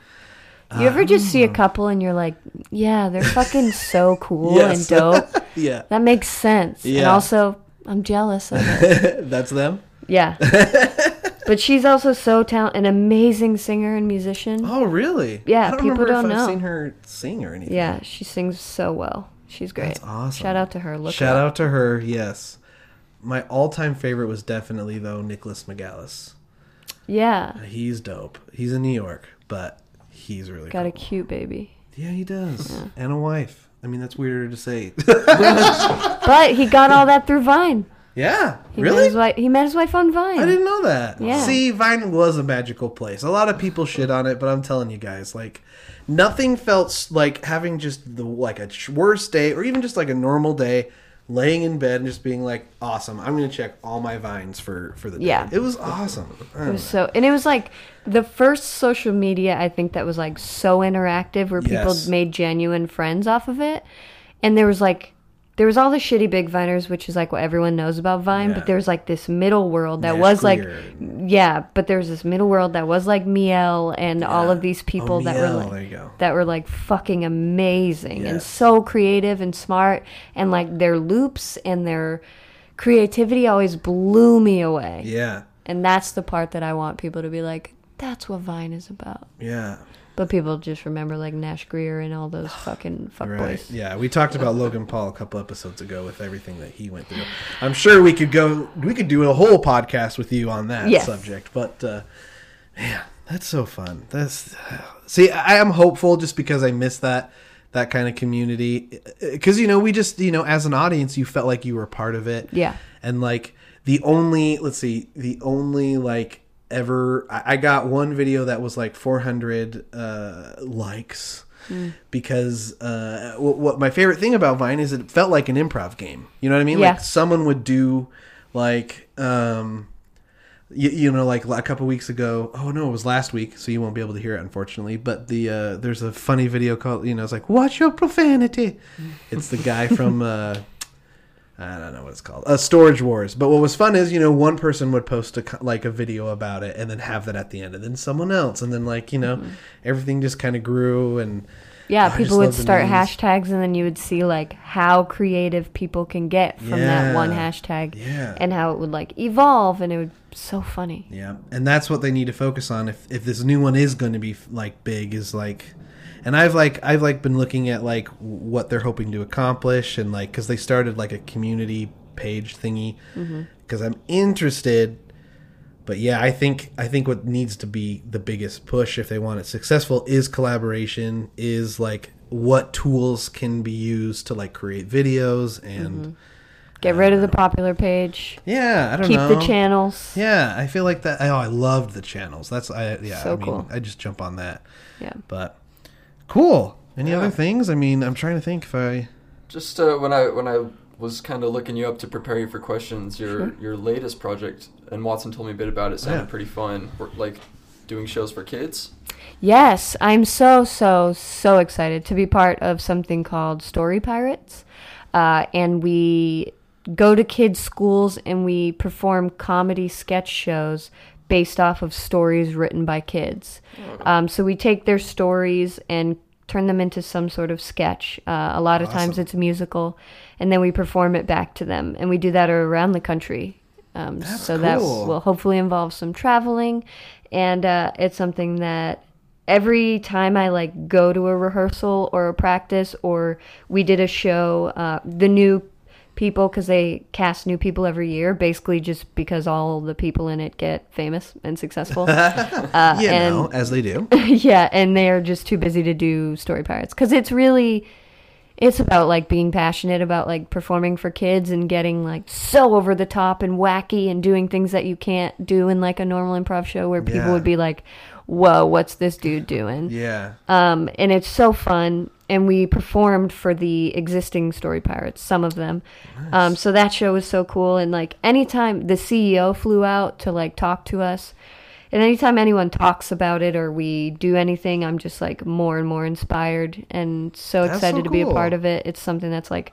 You ever just see a couple and you're like, yeah, they're fucking so cool yes. and dope. yeah, that makes sense. Yeah, and also. I'm jealous of it. That's them? Yeah. But she's also so talented, an amazing singer and musician. Oh, really? Yeah, I don't people don't if know. I've seen her sing or anything. Yeah, she sings so well. She's great. That's awesome. Shout out to her. Look Shout out to her, yes. My all-time favorite was definitely, though, Nicholas Megalis. Yeah. He's dope. He's in New York, but he's really Got cool. Got a cute baby. Yeah, he does. Yeah. And a wife. I mean, that's weirder to say. But he got all that through Vine. Yeah, he really? Met his wife, he met his wife on Vine. I didn't know that. Yeah. See, Vine was a magical place. A lot of people shit on it, but I'm telling you guys, like, nothing felt like having just the like a worse day or even just like a normal day, laying in bed and just being like, awesome, I'm going to check all my Vines for, for the day. Yeah. It was awesome. It was so, and it was like the first social media, I think, that was like so interactive where yes. people made genuine friends off of it. And there was like, there was all the shitty big Viners, which is like what everyone knows about Vine, yeah. but there was like this middle world that Nash was Clear. like, yeah, but there was this middle world that was like Miel and yeah. all of these people oh, that Miel, were like, there you go. that were like fucking amazing yes. and so creative and smart and like their loops and their creativity always blew me away. Yeah. And that's the part that I want people to be like, that's what Vine is about. Yeah. But people just remember, like, Nash Grier and all those fucking fuckboys. Right. Yeah, we talked about Logan Paul a couple episodes ago with everything that he went through. I'm sure we could go, we could do a whole podcast with you on that yes. subject. But, uh, man, that's so fun. That's see, I am hopeful just because I miss that, that kind of community. Because, you know, we just, you know, as an audience, you felt like you were a part of it. Yeah. And, like, the only, let's see, the only, like, ever I got one video that was like four hundred uh likes mm. because uh what, what my favorite thing about Vine is it felt like an improv game, you know what I mean? Yeah. Like someone would do like um you, you know, like a couple weeks ago, oh no, it was last week, so you won't be able to hear it unfortunately, but the uh there's a funny video called, you know, it's like watch your profanity. It's the guy from uh I don't know what it's called. Uh, Storage Wars. But what was fun is, you know, one person would post a, like a video about it and then have that at the end and then someone else. And then like, you know, mm-hmm. everything just kind of grew and. Yeah, oh, people would start hashtags and then you would see like how creative people can get from yeah. that one hashtag yeah. and how it would like evolve and it would be so funny. Yeah. And that's what they need to focus on if, if this new one is going to be like big is like. And I've like I've like been looking at like what they're hoping to accomplish and like because they started like a community page thingy because mm-hmm. I'm interested. But yeah, I think I think what needs to be the biggest push if they want it successful is collaboration, is like what tools can be used to like create videos and mm-hmm. get rid of the popular page. Yeah, I don't Keep know. Keep the channels. Yeah, I feel like that. Oh, I loved the channels. That's I yeah. So I mean, cool. I just jump on that. Yeah, but. Cool. Any yeah. other things? I mean, I'm trying to think if I just uh, when I when I was kind of looking you up to prepare you for questions, your sure. your latest project, and Watson told me a bit about it. Sounded yeah. pretty fun, like doing shows for kids. Yes, I'm so so so excited to be part of something called Story Pirates, uh, and we go to kids' schools and we perform comedy sketch shows based off of stories written by kids. Um, so we take their stories and turn them into some sort of sketch. Uh, a lot of awesome. times it's musical, and then we perform it back to them. And we do that around the country. Um, That's so cool. that will hopefully involve some traveling. And uh, it's something that every time I like go to a rehearsal or a practice, or we did a show, uh, the new people, because they cast new people every year, basically just because all the people in it get famous and successful. Uh, you and, know, as they do. Yeah, and they are just too busy to do Story Pirates. Because it's really, it's about, like, being passionate about, like, performing for kids and getting, like, so over the top and wacky and doing things that you can't do in, like, a normal improv show where people yeah. would be like, whoa, what's this dude doing? Yeah. Um, and it's so fun. And we performed for the existing Story Pirates, some of them. Nice. Um, so that show was so cool. And, like, anytime the C E O flew out to, like, talk to us. And anytime anyone talks about it or we do anything, I'm just, like, more and more inspired and so that's excited so cool. to be a part of it. It's something that's, like,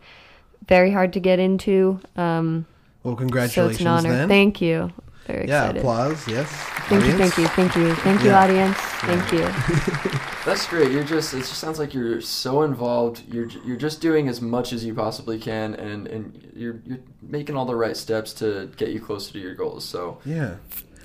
very hard to get into. Um, well, congratulations, so it's an honor. Then. Thank you. Very yeah, excited. Applause, yes. Thank audience. you, thank you, thank you. Thank you, yeah. audience. Thank yeah. you. That's great. You're just, it just sounds like you're so involved. You're you're just doing as much as you possibly can, and, and you're you're making all the right steps to get you closer to your goals. So yeah.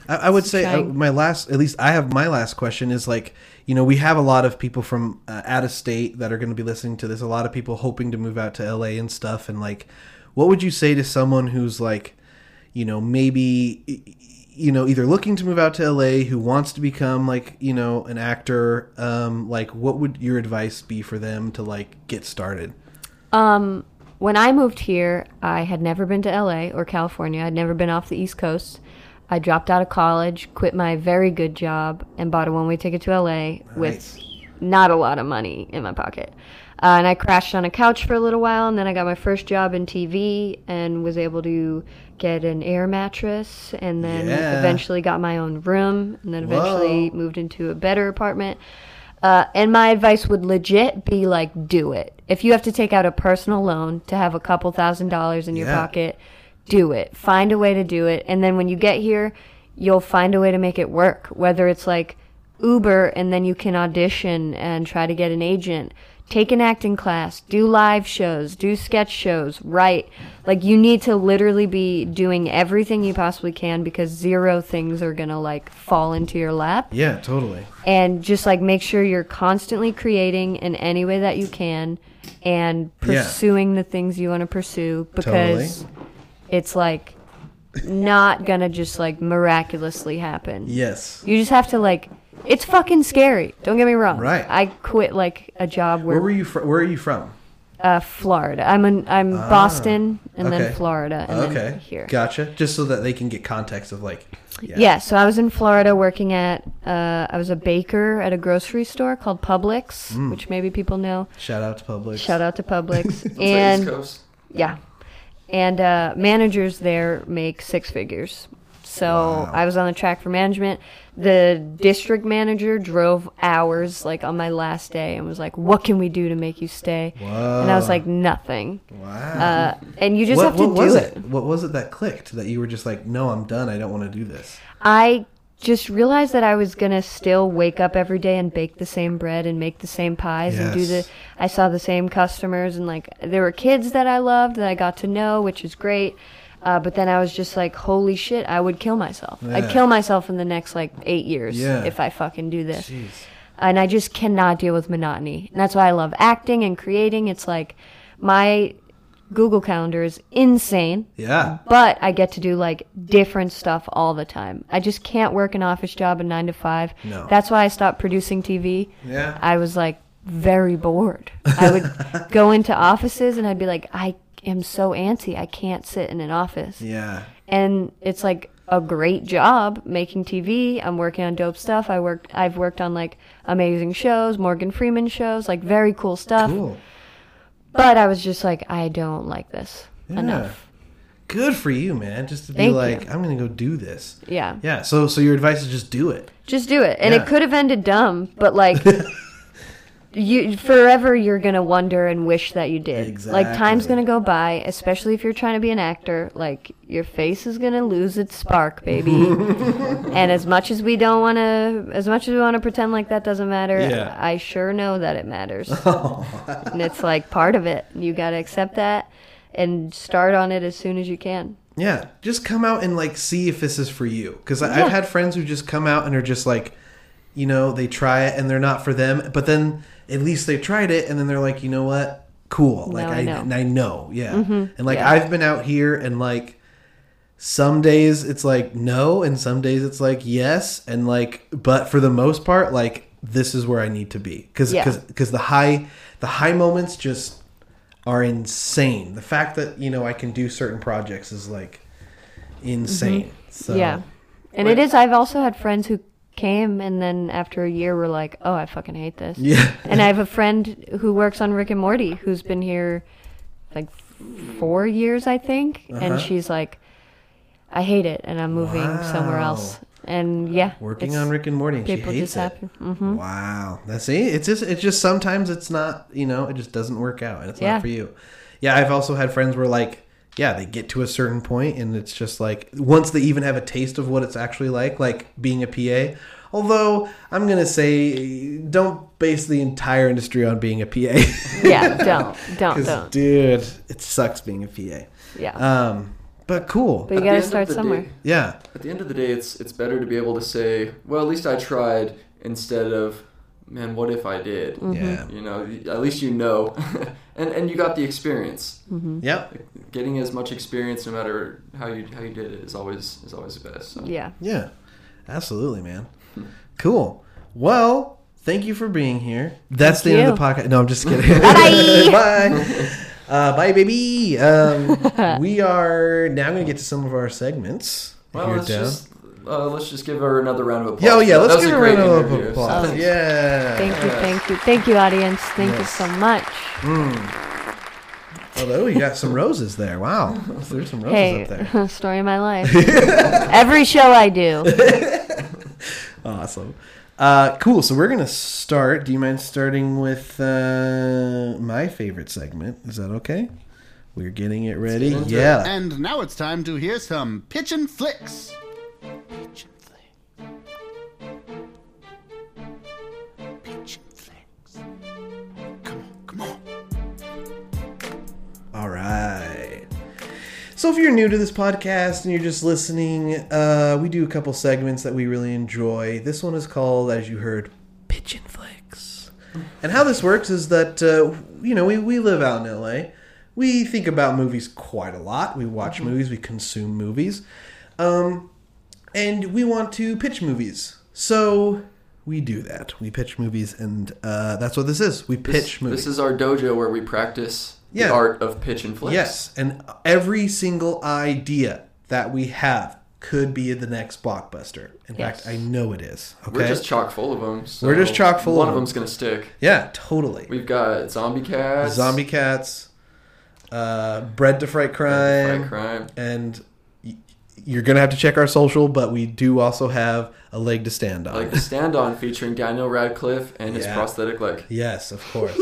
I, I would say I, my last, at least I have my last question is like, you know, we have a lot of people from uh, out of state that are going to be listening to this, a lot of people hoping to move out to L A and stuff. And like, what would you say to someone who's like, you know, maybe, you know, either looking to move out to L A, who wants to become like, you know, an actor, um, like what would your advice be for them to like get started? Um, when I moved here, I had never been to L A or California. I'd never been off the East Coast. I dropped out of college, quit my very good job and bought a one-way ticket to L A nice. With not a lot of money in my pocket. Uh, and I crashed on a couch for a little while, and then I got my first job in T V and was able to get an air mattress, and then yeah. eventually got my own room, and then eventually Whoa. moved into a better apartment. Uh, and my advice would legit be, like, do it. If you have to take out a personal loan to have a couple thousand dollars in your yeah. pocket, do it. Find a way to do it. And then when you get here, you'll find a way to make it work, whether it's, like, Uber, and then you can audition and try to get an agent Take an acting class, do live shows, do sketch shows, write. Like, you need to literally be doing everything you possibly can, because zero things are going to, like, fall into your lap. Yeah, totally. And just, like, make sure you're constantly creating in any way that you can and pursuing yeah. the things you want to pursue, because totally. It's, like, not going to just, like, miraculously happen. Yes. You just have to, like... It's fucking scary. Don't get me wrong. Right. I quit like a job where. Where were you? Fr- where are you from? Uh, Florida. I'm an, I'm ah, Boston and okay. then Florida and okay. then here. Gotcha. Just so that they can get context of like. Yeah. yeah so I was in Florida working at. Uh, I was a baker at a grocery store called Publix, mm. which maybe people know. Shout out to Publix. Shout out to Publix. and East Coast. Yeah, and uh, managers there make six figures. So wow. I was on the track for management. The district manager drove hours, like, on my last day and was like, what can we do to make you stay? Whoa. And I was like, nothing. Wow. Uh, and you just what, have to do it. it. What was it that clicked that you were just like, no, I'm done. I don't want to do this? I just realized that I was going to still wake up every day and bake the same bread and make the same pies yes. and do the... I saw the same customers, and, like, there were kids that I loved that I got to know, which is great. Uh, but then I was just like, holy shit, I would kill myself. Yeah. I'd kill myself in the next, like, eight years yeah. if I fucking do this. Jeez. And I just cannot deal with monotony. And that's why I love acting and creating. It's like my Google Calendar is insane. Yeah. But I get to do, like, different stuff all the time. I just can't work an office job, a nine to five. No. That's why I stopped producing T V. Yeah. I was, like, very bored. I would go into offices and I'd be like, I am so antsy, I can't sit in an office. Yeah. And it's like a great job making T V. I'm working on dope stuff. I worked I've worked on, like, amazing shows, Morgan Freeman shows, like, very cool stuff. Cool. But I was just like, I don't like this yeah. enough. Good for you, man. Just to be Thank like, you. I'm gonna go do this. Yeah. Yeah. So so your advice is just do it. Just do it. And yeah. it could have ended dumb, but, like, you forever you're gonna wonder and wish that you did. Exactly. Like, time's gonna go by, especially if you're trying to be an actor. Like, your face is gonna lose its spark, baby. And as much as we don't want to, as much as we want to pretend like that doesn't matter, yeah. I sure know that it matters. Oh. And it's like part of it. You gotta accept that and start on it as soon as you can. Yeah, just come out and, like, see if this is for you. Because yeah. I've had friends who just come out and are just like, you know, they try it and they're not for them, but then at least they tried it, and then they're like, you know what? Cool. Like, I, I know. And I know. Yeah. Mm-hmm. And, like, yeah. I've been out here, and, like, some days it's like no, and some days it's like yes, and, like, but for the most part, like, this is where I need to be. Because yeah. because the high the high moments just are insane. The fact that, you know, I can do certain projects is, like, insane. Mm-hmm. So yeah. And right. it is. I've also had friends who came and then after a year we're like, oh, I fucking hate this. Yeah. And I have a friend who works on Rick and Morty who's been here like four years I think, uh-huh. and she's like, I hate it, and I'm moving wow. somewhere else. And yeah, working on Rick and Morty, and she hates it. Mm-hmm. Wow, that's it. It's just it's just sometimes it's not, you know, it just doesn't work out, and it's yeah. not for you. Yeah, I've also had friends where like. Yeah, they get to a certain point, and it's just like once they even have a taste of what it's actually like, like being a P A. Although I'm gonna say, don't base the entire industry on being a P A. Yeah, don't, don't, don't, dude, it sucks being a P A. Yeah. Um, but cool. But you gotta start somewhere. Day, yeah. At the end of the day, it's it's better to be able to say, well, at least I tried, instead of, man, what if I did? Mm-hmm. Yeah. You know, at least you know. And and you got the experience. Mm-hmm. Yeah. Getting as much experience, no matter how you how you did it, is always is always the best. So. Yeah. Yeah. Absolutely, man. Cool. Well, thank you for being here. That's thank the end you. Of the podcast. No, I'm just kidding. Bye. Bye. Uh, bye, baby. Um, we are now going to get to some of our segments. Well, let's down. just uh, let's just give her another round of applause. Oh yeah, yeah, let's that give her a round of interview. applause. Oh, yeah. Thank you, thank you, thank you, audience. Thank yes. you so much. Mm. Although you got some roses there. Wow. There's some roses hey, up there. Story of my life. Every show I do. Awesome. Uh, cool. So we're going to start. Do you mind starting with uh, my favorite segment? Is that okay? We're getting it ready. Get yeah. It. And now it's time to hear some Pitchin' Flicks. Pitchin' Flicks. Pitchin' Flicks. Come on. So if you're new to this podcast and you're just listening, uh, we do a couple segments that we really enjoy. This one is called, as you heard, Pigeon Flicks. And how this works is that, uh, you know, we, we live out in L A. We think about movies quite a lot. We watch mm-hmm. movies. We consume movies. Um, and we want to pitch movies. So we do that. We pitch movies, and uh, that's what this is. We pitch this, movies. This is our dojo where we practice... Yeah. The art of pitch and flicks. Yes, and every single idea that we have could be the next blockbuster. In yes. fact, I know it is. Okay? We're just chock full of them. So We're just chock full of them. One of them's going to stick. Yeah, totally. We've got Zombie Cats. Zombie Cats. Uh, Bread to Fright Crime. Bread to Fright Crime. And you're going to have to check our social, but we do also have A Leg to Stand On. A Leg to Stand On featuring Daniel Radcliffe and his yeah. prosthetic leg. Yes, of course.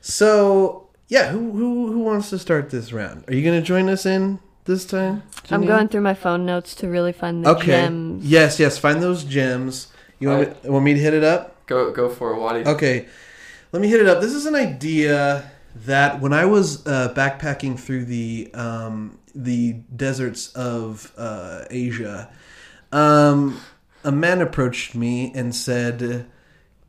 So... Yeah, who who who wants to start this round? Are you going to join us in this time, Janine? I'm going through my phone notes to really find the okay. gems. Yes, yes, find those gems. You want, right. me, want me to hit it up? Go go for it, Waddy. Okay, let me hit it up. This is an idea that when I was uh, backpacking through the um, the deserts of uh, Asia, um, a man approached me and said,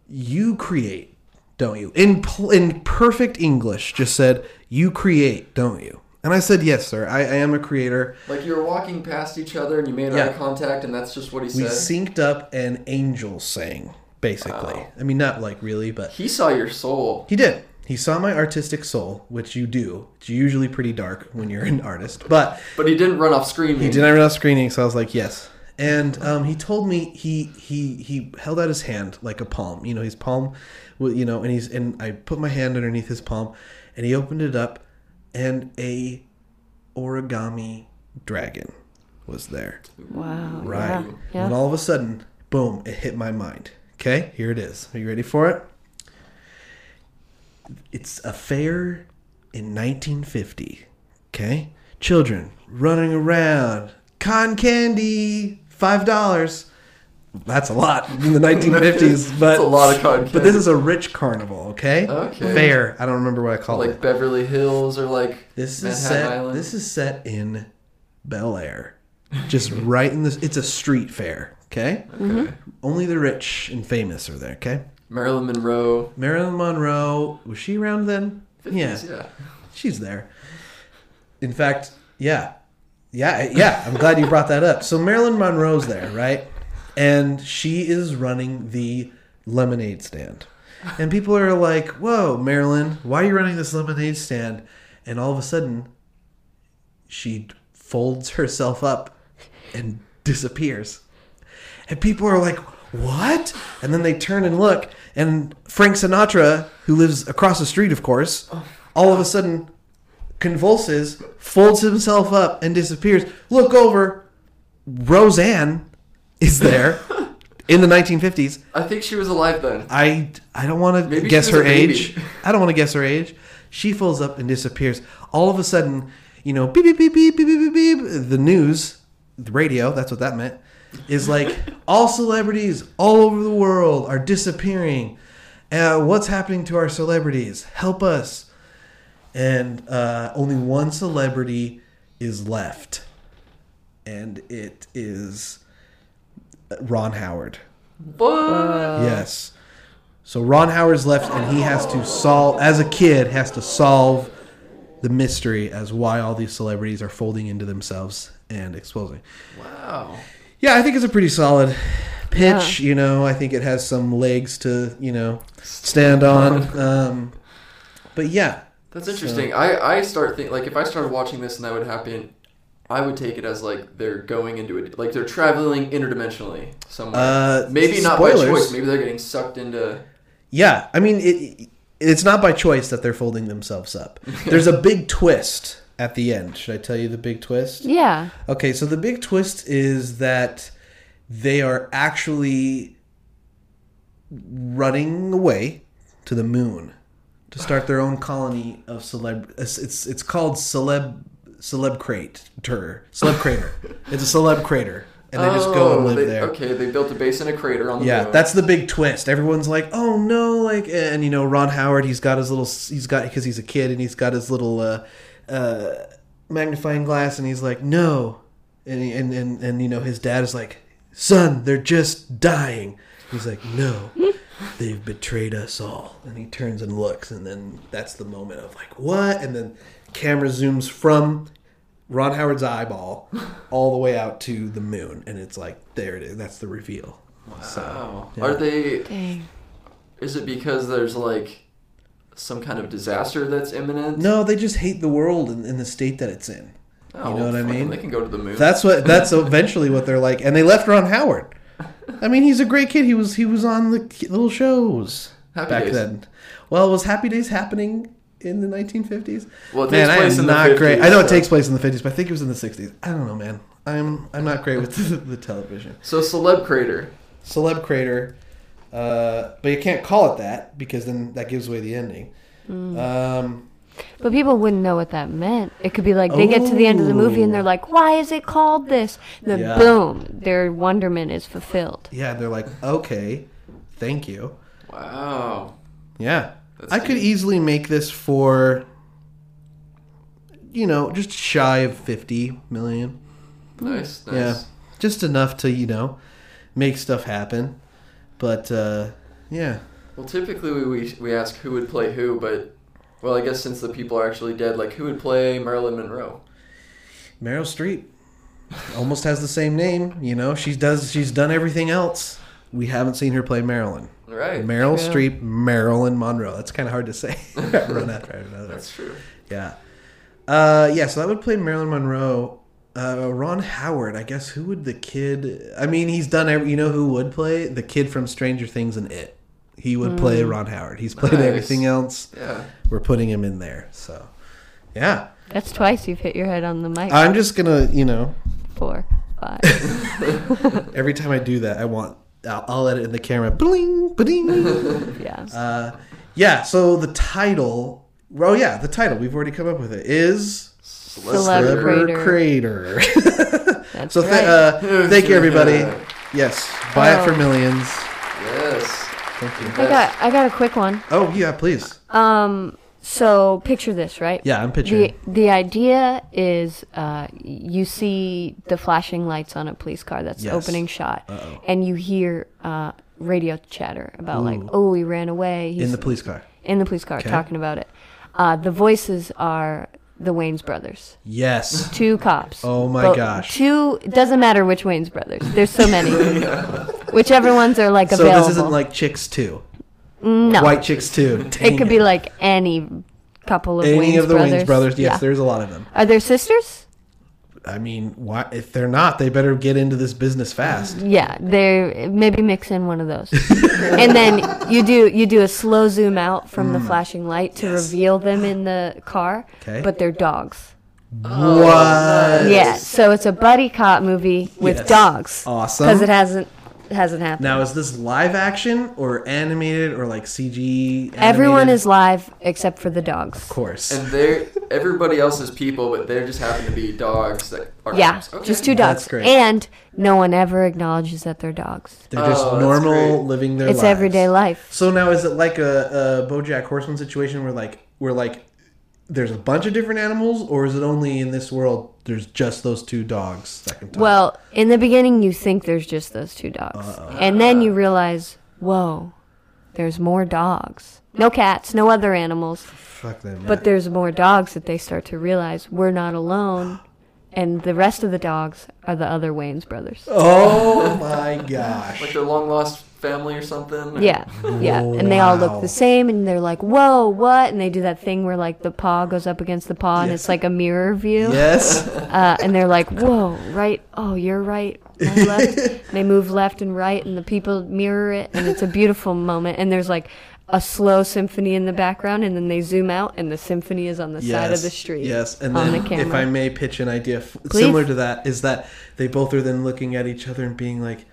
"You create. Don't you?" In pl- in perfect English, just said, "You create, don't you?" And I said, "Yes, sir. I, I am a creator." Like you were walking past each other and you made yeah. eye contact, and that's just what he said. We synced up an angel sang, basically. Wow. I mean, not like really, but... He saw your soul. He did. He saw my artistic soul, which you do. It's usually pretty dark when you're an artist, but... But he didn't run off screening. He didn't run off screening, so I was like, yes. And um, he told me he he he held out his hand like a palm, you know, his palm, you know, and he's and I put my hand underneath his palm, and he opened it up, and a origami dragon was there. Wow! Right, yeah, yeah. And all of a sudden, boom! It hit my mind. Okay, here it is. Are you ready for it? It's a fair in nineteen fifty. Okay, children running around, con candy. Five dollars. That's a lot in the nineteen fifties. But that's a lot of con candy. But this is a rich carnival, okay? Okay. Fair. I don't remember what I called like it. Like Beverly Hills or like this Manhattan is set, Island. This is set in Bel Air. Just right in this. It's a street fair, okay? Okay. Mm-hmm. Only the rich and famous are there, okay? Marilyn Monroe. Marilyn Monroe. Was she around then? fifties, yeah. yeah. She's there. In fact, yeah. Yeah, yeah. I'm glad you brought that up. So Marilyn Monroe's there, right? And she is running the lemonade stand. And people are like, whoa, Marilyn, why are you running this lemonade stand? And all of a sudden, she folds herself up and disappears. And people are like, what? And then they turn and look. And Frank Sinatra, who lives across the street, of course, all of a sudden... convulses, folds himself up, and disappears. Look over. Roseanne is there in the nineteen fifties. I think she was alive then. I, I don't want to guess her age. I don't want to guess her age. She folds up and disappears. All of a sudden, you know, beep, beep, beep, beep, beep, beep, beep, beep. The news, the radio, that's what that meant, is like all celebrities all over the world are disappearing. Uh, what's happening to our celebrities? Help us. And uh, only one celebrity is left, and it is Ron Howard. What? Yes. So Ron Howard's left, and he has to solve, as a kid, has to solve the mystery as why all these celebrities are folding into themselves and exposing. Wow. Yeah, I think it's a pretty solid pitch. Yeah. You know, I think it has some legs to, you know, stand on. Um, but yeah. That's interesting. So, I, I start thinking, like, if I started watching this and that would happen, I would take it as, like, they're going into it. Like, they're traveling interdimensionally somewhere. Uh, Maybe not spoilers. By choice. Maybe they're getting sucked into... Yeah. I mean, it it's not by choice that they're folding themselves up. There's a big twist at the end. Should I tell you the big twist? Yeah. Okay, so the big twist is that they are actually running away to the moon. To start their own colony of celeb, it's it's called celeb celeb crater, celeb crater. It's a celeb crater, and they oh, just go and live they, there. Okay, they built a base in a crater on the yeah. moon. That's the big twist. Everyone's like, oh no, like, and you know, Ron Howard, he's got his little, he's got because he's a kid, and he's got his little uh, uh, magnifying glass, and he's like, no. And, he, and, and, and, you know, his dad is like, son, they're just dying. He's like, no, they've betrayed us all. And he turns and looks, and then that's the moment of like, what? And then camera zooms from Ron Howard's eyeball all the way out to the moon, and it's like, there it is. That's the reveal. Wow. So, yeah. Are they... Dang. Is it because there's like some kind of disaster that's imminent? No, they just hate the world and, and the state that it's in. Oh, you know what I mean? They can go to the moon. That's what. That's eventually what they're like. And they left Ron Howard. I mean, he's a great kid. He was he was on the little shows Happy back Days. Then. Well, was Happy Days happening in the nineteen fifties? Well, it man, takes place I am in not the fifties, great. I know so. It takes place in the fifties, but I think it was in the sixties. I don't know, man. I'm I'm not great with the, the television. So Celeb Crater. Celeb Crater. Uh, but you can't call it that because then that gives away the ending. Mm. Um But people wouldn't know what that meant. It could be like they oh. get to the end of the movie and they're like, why is it called this? And then yeah. boom, their wonderment is fulfilled. Yeah, they're like, okay, thank you. Wow. Yeah. That's I deep. Could easily make this for, you know, just shy of fifty million. Nice, nice. Yeah, just enough to, you know, make stuff happen. But, uh, yeah. Well, typically we, we we ask who would play who, but... Well, I guess since the people are actually dead, like, who would play Marilyn Monroe? Meryl Streep. Almost has the same name, you know? She does. She's done everything else. We haven't seen her play Marilyn. Right. Meryl yeah. Streep, Marilyn Monroe. That's kind of hard to say. Run after another. That's true. Yeah. Uh, yeah, so that would play Marilyn Monroe. Uh, Ron Howard, I guess, who would the kid... I mean, he's done every... You know who would play? The kid from Stranger Things and It. He would mm. play Ron Howard. He's played nice. Everything else. Yeah. We're putting him in there. So, yeah. That's twice you've hit your head on the mic. I'm just going to, you know. Four, five. Every time I do that, I want, I'll, I'll edit in the camera. Bling, bling. Yeah. Uh, yeah, so the title, oh yeah, the title, we've already come up with it, is Celeb Crater. That's so th- right. Uh, thank you, everybody. Yes, buy oh. it for millions. Yes. I got I got a quick one. Oh, yeah, please. Um, so picture this, right? Yeah, I'm picturing. The, the idea is uh, you see the flashing lights on a police car. That's yes. the opening shot. Uh-oh. And you hear uh, radio chatter about Ooh. Like, oh, he ran away. He's in the police car. In the police car, okay. talking about it. Uh, the voices are... The Wayans brothers. Yes. Two cops. Oh, my Bo- gosh. Two, doesn't matter which Wayans brothers. There's so many. yeah. Whichever ones are, like, so available. So this isn't like Chicks two? No. White Chicks two. Dang it could it. Be, like, any couple of any Wayans brothers. Any of the brothers. Wayans brothers. Yes, yeah. There's a lot of them. Are there sisters? I mean, why, if they're not, they better get into this business fast. Yeah, they maybe mix in one of those, and then you do you do a slow zoom out from mm. the flashing light to yes. reveal them in the car. Okay. But they're dogs. What? Yeah, so it's a buddy cop movie with yes. dogs. Awesome, because it hasn't hasn't happened. Now, is this live action or animated or like C G? Animated? Everyone is live except for the dogs, of course. And they're everybody else is people, but they just happen to be dogs that are yeah, okay. just two dogs. Oh, and no one ever acknowledges that they're dogs. They're just oh, normal living their. It's lives. Everyday life. So now, is it like a, a BoJack Horseman situation where like where like there's a bunch of different animals, or is it only in this world? There's just those two dogs that can talk. Well, in the beginning, you think there's just those two dogs. Uh-oh. And then you realize, whoa, there's more dogs. No cats, no other animals. Fuck them. But there's more dogs that they start to realize we're not alone. And the rest of the dogs are the other Wayans brothers. Oh, my gosh. Like their long-lost family or something? Or... Yeah, yeah. Oh, and they wow. all look the same, and they're like, whoa, what? And they do that thing where, like, the paw goes up against the paw, yes. and it's like a mirror view. Yes. Uh, and they're like, whoa, right? Oh, you're right. I'm left. And they move left and right, and the people mirror it, and it's a beautiful moment. And there's, like, a slow symphony in the background, and then they zoom out, and the symphony is on the yes, side of the street. Yes, and then, the if I may pitch an idea f- similar to that, is that they both are then looking at each other and being like,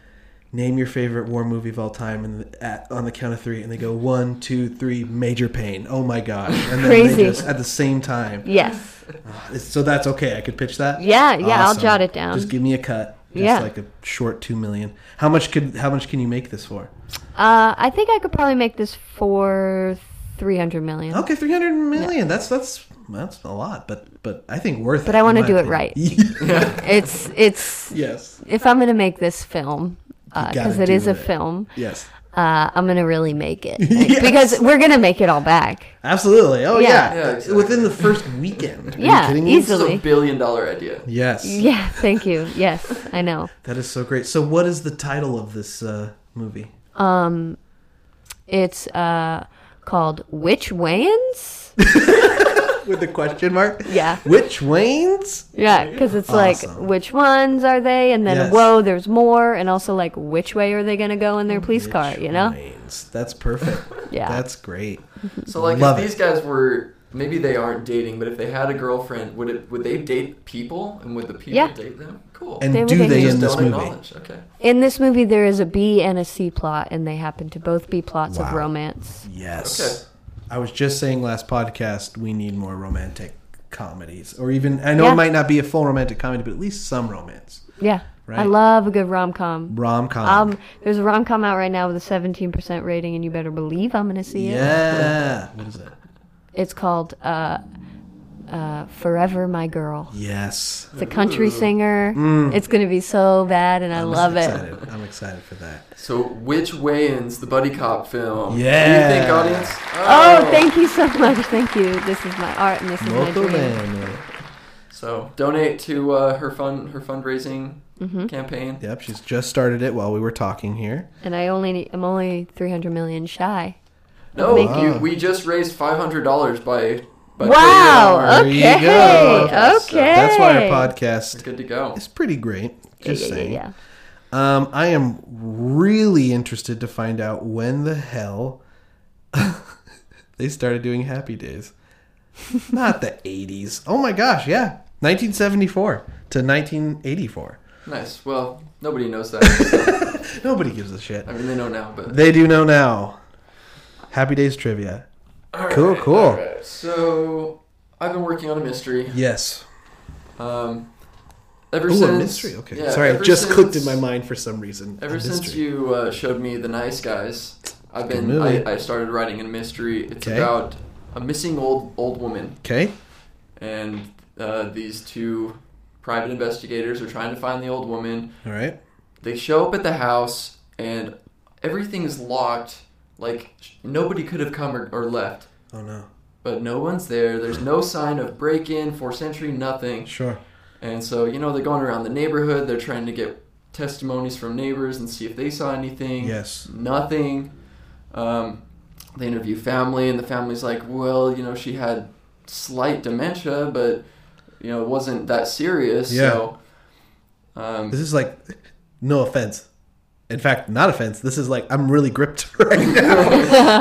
name your favorite war movie of all time, and at, on the count of three, and they go, one, two, three, Major Pain. Oh my gosh. And then Crazy. They just, at the same time. Yes. Uh, so that's okay. I could pitch that? Yeah, yeah, awesome. I'll jot it down. Just give me a cut. Just yeah. like a short two million. How much could how much can you make this for? Uh, I think I could probably make this for three hundred million. Okay, three hundred million. Yeah. That's that's that's a lot, but but I think worth but it. But I want to do it right. Yeah. It's it's yes. If I'm going to make this film, because uh, it is it. a film, yes, uh, I'm going to really make it like, yes. because we're going to make it all back. Absolutely. Oh yeah, yeah. yeah exactly. Within the first weekend. Are yeah, you kidding me? Easily. It's a billion dollar idea. Yes. Yeah. Thank you. Yes, I know. That is so great. So, what is the title of this uh, movie? Um, it's uh called Which Wayans? With the question mark? Yeah. Which Wayans? Yeah, because it's awesome. Like, which ones are they? And then, yes. whoa, there's more. And also, like, which way are they going to go in their police which car, you know? Wayans. That's perfect. Yeah. That's great. So, like, Love if it. These guys were, maybe they aren't dating, but if they had a girlfriend, would it would they date people? And would the people yeah. date them? Cool. And they do they, they in this movie? Okay. In this movie, there is a B and a C plot, and they happen to both be plots wow. of romance. Yes. Okay. I was just saying last podcast, we need more romantic comedies. Or even, I know yeah. it might not be a full romantic comedy, but at least some romance. Yeah. Right? I love a good rom-com. Rom-com. Um, there's a rom-com out right now with a seventeen percent rating, and you better believe I'm going to see it. Yeah. What is it? It's called uh, uh, Forever My Girl. Yes. It's a country Ooh. singer. Mm. It's going to be so bad, and I I'm love excited. it. I'm excited for that. So, Which Wayans, the buddy cop film. Yeah. What do you think, audience? Oh. oh, thank you so much. Thank you. This is my art and this is Local my dream. Man. So, donate to uh, her fund her fundraising mm-hmm. campaign. Yep, she's just started it while we were talking here. And I only I'm only three hundred million dollars shy. No, wow. you, we just raised five hundred dollars by But wow! Okay, there you go. Okay. So that's why our podcast is good to go. It's pretty great. Just yeah, yeah, saying. Yeah, yeah. Um, I am really interested to find out when the hell they started doing Happy Days. Not the eighties. Oh my gosh! Yeah, nineteen seventy-four to nineteen eighty-four. Nice. Well, nobody knows that. Nobody gives a shit. I mean, they know now, but they do know now. Happy Days trivia. All cool, right, cool. Right. So, I've been working on a mystery. Yes. Um, ever Ooh, since... a mystery? Okay. Yeah, Sorry, it just since, clicked in my mind for some reason. Ever since you uh, showed me The Nice Guys, I've been, I, I started writing a mystery. It's okay. about a missing old old woman. Okay. And uh, these two private investigators are trying to find the old woman. All right. They show up at the house, and everything is locked. Like, nobody could have come or, or left. Oh, no. But no one's there. There's no sign of break-in, fourth century, nothing. Sure. And so, you know, they're going around the neighborhood. They're trying to get testimonies from neighbors and see if they saw anything. Yes. Nothing. Um, they interview family, and the family's like, well, you know, she had slight dementia, but, you know, it wasn't that serious. Yeah. So, um, this is like, no offense. In fact, not offense. This is like, I'm really gripped right now.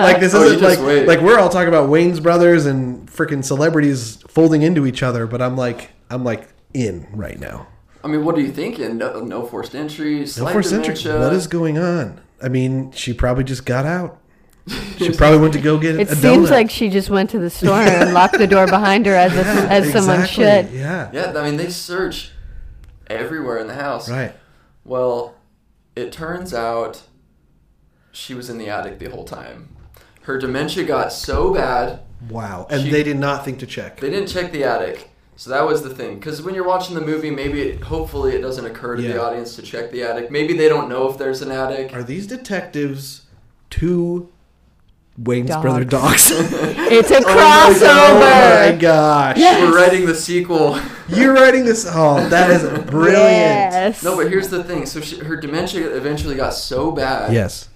Like, this isn't oh, like, wait. like we're all talking about Wayans Brothers and freaking celebrities folding into each other. But I'm like, I'm like in right now. I mean, what are you thinking? No, no forced entries. No forced entries. What is going on? I mean, she probably just got out. She probably went to go get it. It seems donut. like she just went to the store and locked the door behind her as a, yeah, as exactly. someone should. Yeah. Yeah. I mean, they search everywhere in the house. Right. Well. It turns out she was in the attic the whole time. Her dementia got so bad. Wow. And she, they did not think to check. They didn't check the attic. So that was the thing. Because when you're watching the movie, maybe it, hopefully it doesn't occur to yeah. the audience to check the attic. Maybe they don't know if there's an attic. Are these detectives two Wayans dogs. Brother dogs? It's a crossover. Oh my gosh. Yes. We're writing the sequel. You're writing this. Oh, that is brilliant. Yes. No, but here's the thing. So she, her dementia eventually got so bad. Yes.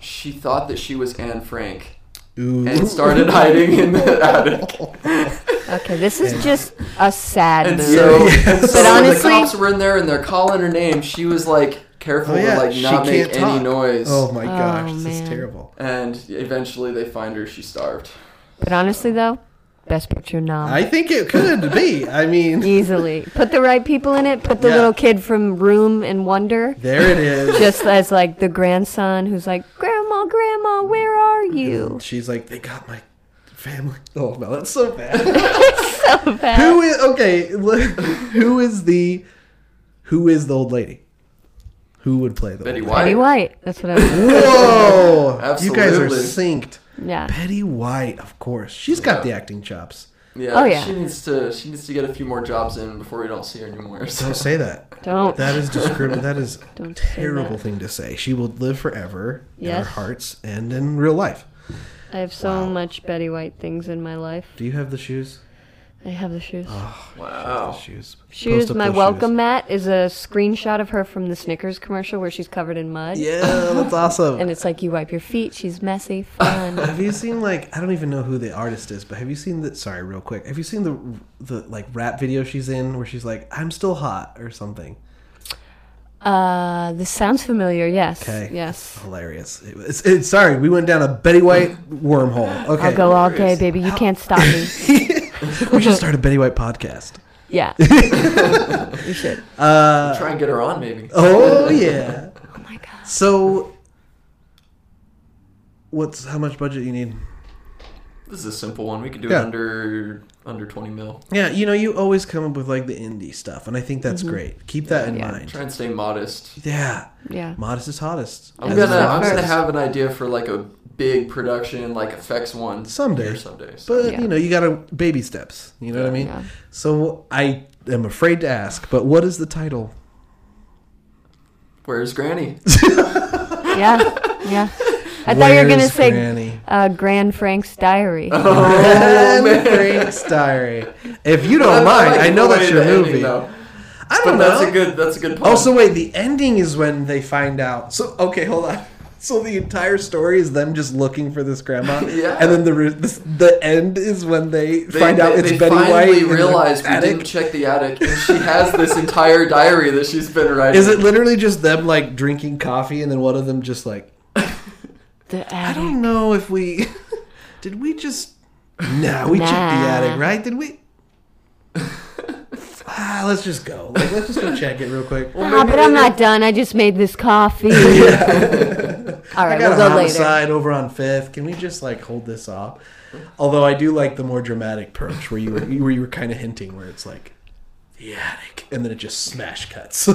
She thought that she was Anne Frank. Ooh. And started hiding in the attic. Okay, this is and, just a sad and movie. So, yeah. and so but when honestly, the cops were in there and they're calling her name, she was like careful oh, yeah. to like not she make any talk. noise. Oh my gosh, oh, this man. is terrible. And eventually they find her. She starved. But honestly, though. Best Picture nom. I think it could be. I mean, easily put the right people in it. Put the yeah. little kid from Room and Wonder. There it is. Just as like the grandson who's like, Grandma, Grandma, where are you? And she's like, they got my family. Oh no, that's so bad. So bad. Who is okay? Who is the who is the old lady? Who would play the Betty old White? Lady? Betty White. That's what I was. Whoa! Absolutely. You guys are synced. Yeah. Betty White, of course. She's yeah. got the acting chops. Yeah. Oh yeah. She needs to. She needs to get a few more jobs in before we don't see her anymore. So. Don't say that. Don't. That is discriminatory. That is a terrible thing to say. She will live forever yes. in our hearts and in real life. I have so wow. much Betty White things in my life. Do you have the shoes? I have the shoes. Oh, wow. The shoes. Shoes. My welcome shoes. mat is a screenshot of her from the Snickers commercial where she's covered in mud. Yeah, that's awesome. And it's like you wipe your feet. She's messy. Fun. Have you seen like I don't even know who the artist is, but have you seen the? Sorry, real quick. Have you seen the the like rap video she's in where she's like I'm still hot or something? Uh, this sounds familiar. Yes. Okay. Yes. Hilarious. It, it's, it's sorry. We went down a Betty White wormhole. Okay. I'll go all day, baby. You can't stop me. We should start a Betty White podcast. Yeah. You should. Uh, try and get her on, maybe. Oh, yeah. Oh, my God. So, what's how much budget you need? This is a simple one. We could do yeah. it under under twenty mil. Yeah, you know, you always come up with, like, the indie stuff, and I think that's mm-hmm. great. Keep that yeah, in yeah. mind. Try and stay modest. Yeah. Yeah. Modest is hottest. I'm going to have an idea for, like, a... big production like effects one someday, someday. So. But yeah. you know you gotta baby steps. You know yeah, what I mean. Yeah. So I am afraid to ask, but what is the title? Where's Granny? yeah, yeah. I Where's thought you were gonna say Granny? Uh, Grand Frank's Diary. Oh, Grand Frank's Diary. If you don't well, mind, I, like I know that's your movie. Ending, though. I don't but know. That's a good. That's a good point. Also, wait. The ending is when they find out. So okay, hold on. So the entire story is them just looking for this grandma, yeah. and then the the, the end is when they, they find they, out it's they Betty White. They finally realize we attic. didn't check the attic, and she has this entire diary that she's been writing. Is it literally just them like drinking coffee, and then one of them just like, the attic. I don't know if we did we just no nah, we nah. checked the attic right? Did we? Ah, let's just go. Like, let's just go check it real quick. Well, ah, but I'm not done. I just made this coffee. Yeah. All right, I got we'll a go homicide later. Over on Fifth. Can we just like hold this off? Although I do like the more dramatic approach where you were where you were kind of hinting where it's like the attic, and then it just smash cuts.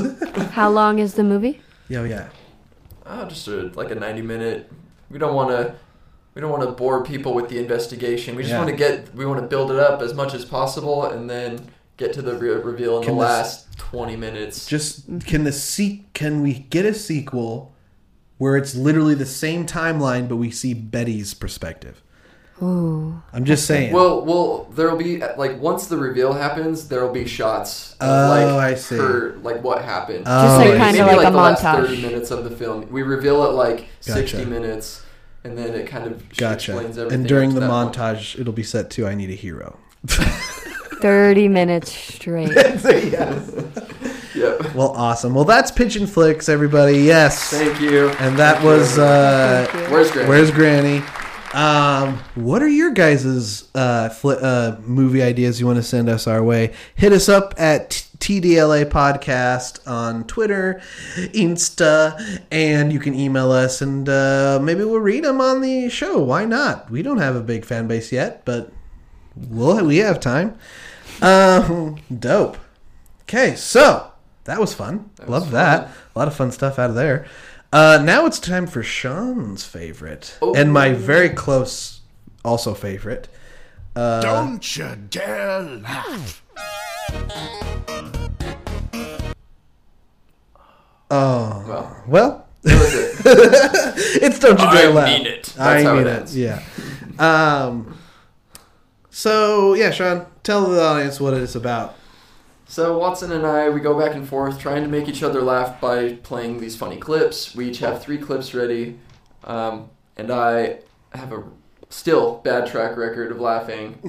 How long is the movie? Yeah, yeah. Oh, just a, like a ninety minute. We don't want to. We don't want to bore people with the investigation. We just yeah. want to get. We want to build it up as much as possible, and then. Get to the re- reveal in can the last this, twenty minutes. Just can the se- Can we get a sequel where it's literally the same timeline, but we see Betty's perspective? Ooh, I'm just saying. Well, well, there'll be like once the reveal happens, there'll be shots. Of, oh, like, I see. Her, like what happened? Oh, just like kind of like, like a the montage. Last thirty minutes of the film. We reveal it like gotcha. sixty minutes, and then it kind of gotcha. explains everything. And during the montage, point. It'll be set to "I Need a Hero." thirty minutes straight. Yes. Yep. Well, awesome. Well, that's Pitch and Flicks, everybody. Yes. Thank you. And that Thank was... Uh, Where's Granny? Where's Granny? Um, what are your guys' uh, fl- uh, movie ideas you want to send us our way? Hit us up at T D L A Podcast on Twitter, Insta, and you can email us, and uh, maybe we'll read them on the show. Why not? We don't have a big fan base yet, but... Well, we have time. Um, dope. Okay, so that was fun. That Love was that. Fun. A lot of fun stuff out of there. Uh, now it's time for Sean's favorite oh. and my very close, also favorite. Uh, Don't you dare laugh! Oh well. well. It's Don't You Dare I Laugh. I mean it. That's I how mean it. Ends. Yeah. Um. So, yeah, Sean, tell the audience what it's about. So, Watson and I, we go back and forth trying to make each other laugh by playing these funny clips. We each have three clips ready, um, and I have a still bad track record of laughing.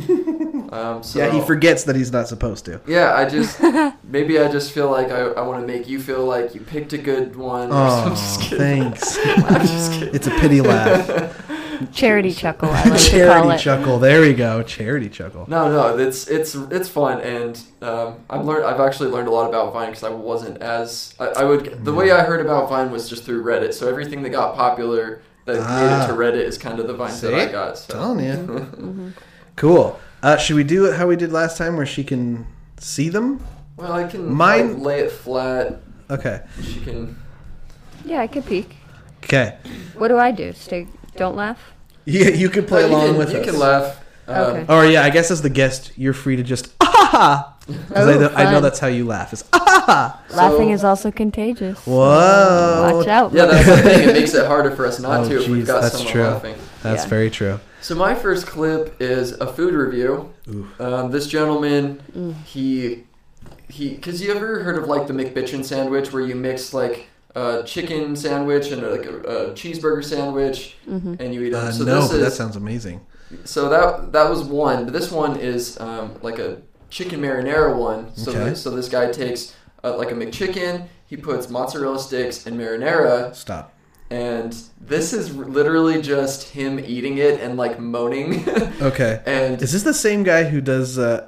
Um, so, yeah, he forgets that he's not supposed to. Yeah, I just, maybe I just feel like I, I want to make you feel like you picked a good one. Or oh, something. Thanks. I'm just kidding. It's a pity laugh. Charity chuckle. I like Charity to call it. chuckle. There we go. Charity chuckle. No, no, it's it's it's fun, and um, I've learned. I've actually learned a lot about Vine because I wasn't as I, I would. The way I heard about Vine was just through Reddit. So everything that got popular that ah, made it to Reddit is kind of the Vine see? that I got. So. Telling you. Mm-hmm. Cool. Uh, should we do it how we did last time, where she can see them? Well, I can. Mine like, lay it flat. Okay. She can. Yeah, I can peek. Okay. What do I do? Stay. Don't laugh? Yeah, you could play no, you along can, with you us. You can laugh. Um, okay. Or yeah, I guess as the guest, you're free to just ah. Because I, th- I know that's how you laugh. It's ah. So, laughing is also contagious. Whoa! Watch out! Yeah, that's the thing. It makes it harder for us not oh, to. Geez, if we've got that's someone true. Laughing. That's yeah. very true. So my first clip is a food review. Um, this gentleman, mm. he he, because you ever heard of like the McBitchin sandwich, where you mix like a chicken sandwich and like a, a cheeseburger sandwich, mm-hmm. and you eat it. Uh, so no, this but is, that sounds amazing. So that that was one, but this one is um, like a chicken marinara one. So okay. this, so this guy takes uh, like a McChicken, he puts mozzarella sticks and marinara. Stop. And this is literally just him eating it and like moaning. Okay. And is this the same guy who does uh,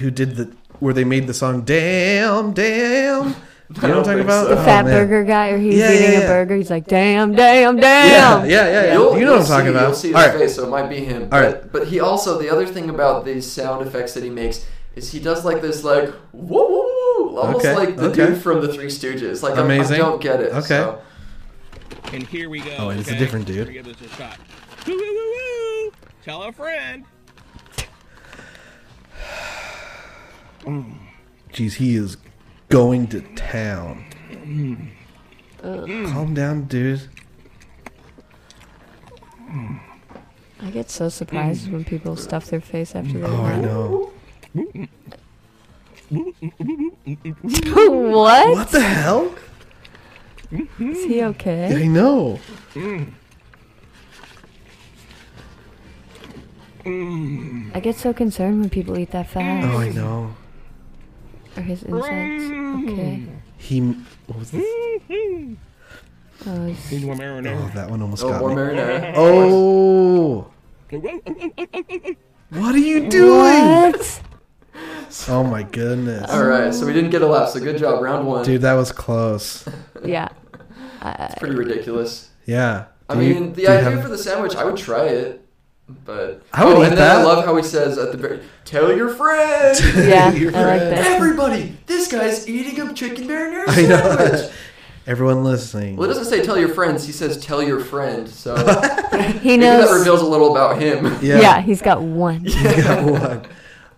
who did the where they made the song "Damn, Damn"? You know what I'm talking about? So. The fat oh, burger guy, or he's yeah, eating yeah, yeah. a burger. He's like, damn, damn, damn. Yeah, yeah, yeah. yeah. You'll, you know what I'm talking see, about. You'll see his right. face, so it might be him. All but, right. but he also, the other thing about these sound effects that he makes is he does like this, like, whoa, whoa, whoa. Almost okay, like the okay. dude from the Three Stooges. Like, amazing. I, I don't get it. Okay. So. And here we go. Oh, and it's okay. a different dude. Give this a shot. Woo, woo, woo, woo. Tell a friend. mm. Jeez, he is... going to town. Mm. Mm. Calm down, dude. Mm. I get so surprised mm. when people stuff their face after they Oh, I know. What? What the hell? Is he okay? I know. Mm. I get so concerned when people eat that fast. Oh, I know. Or his insides. Okay. He. What was this? Oh, he's... oh that one almost oh, got more me. Marinara. Oh. What are you doing? What? Oh my goodness. All right, so we didn't get a laugh. So good job, round one. Dude, that was close. Yeah. It's pretty ridiculous. Yeah. Do I mean, you, the idea have... for the sandwich, I would try it. But I would oh, and then that. I love how he says at the very tell your friend. Yeah, your friend. I like that. Everybody, this guy's eating a chicken marinara I sandwich. Know. Everyone listening. Well, it doesn't say tell your friends. He says tell your friend. So he knows. That reveals a little about him. Yeah, yeah he's got one. He's got one.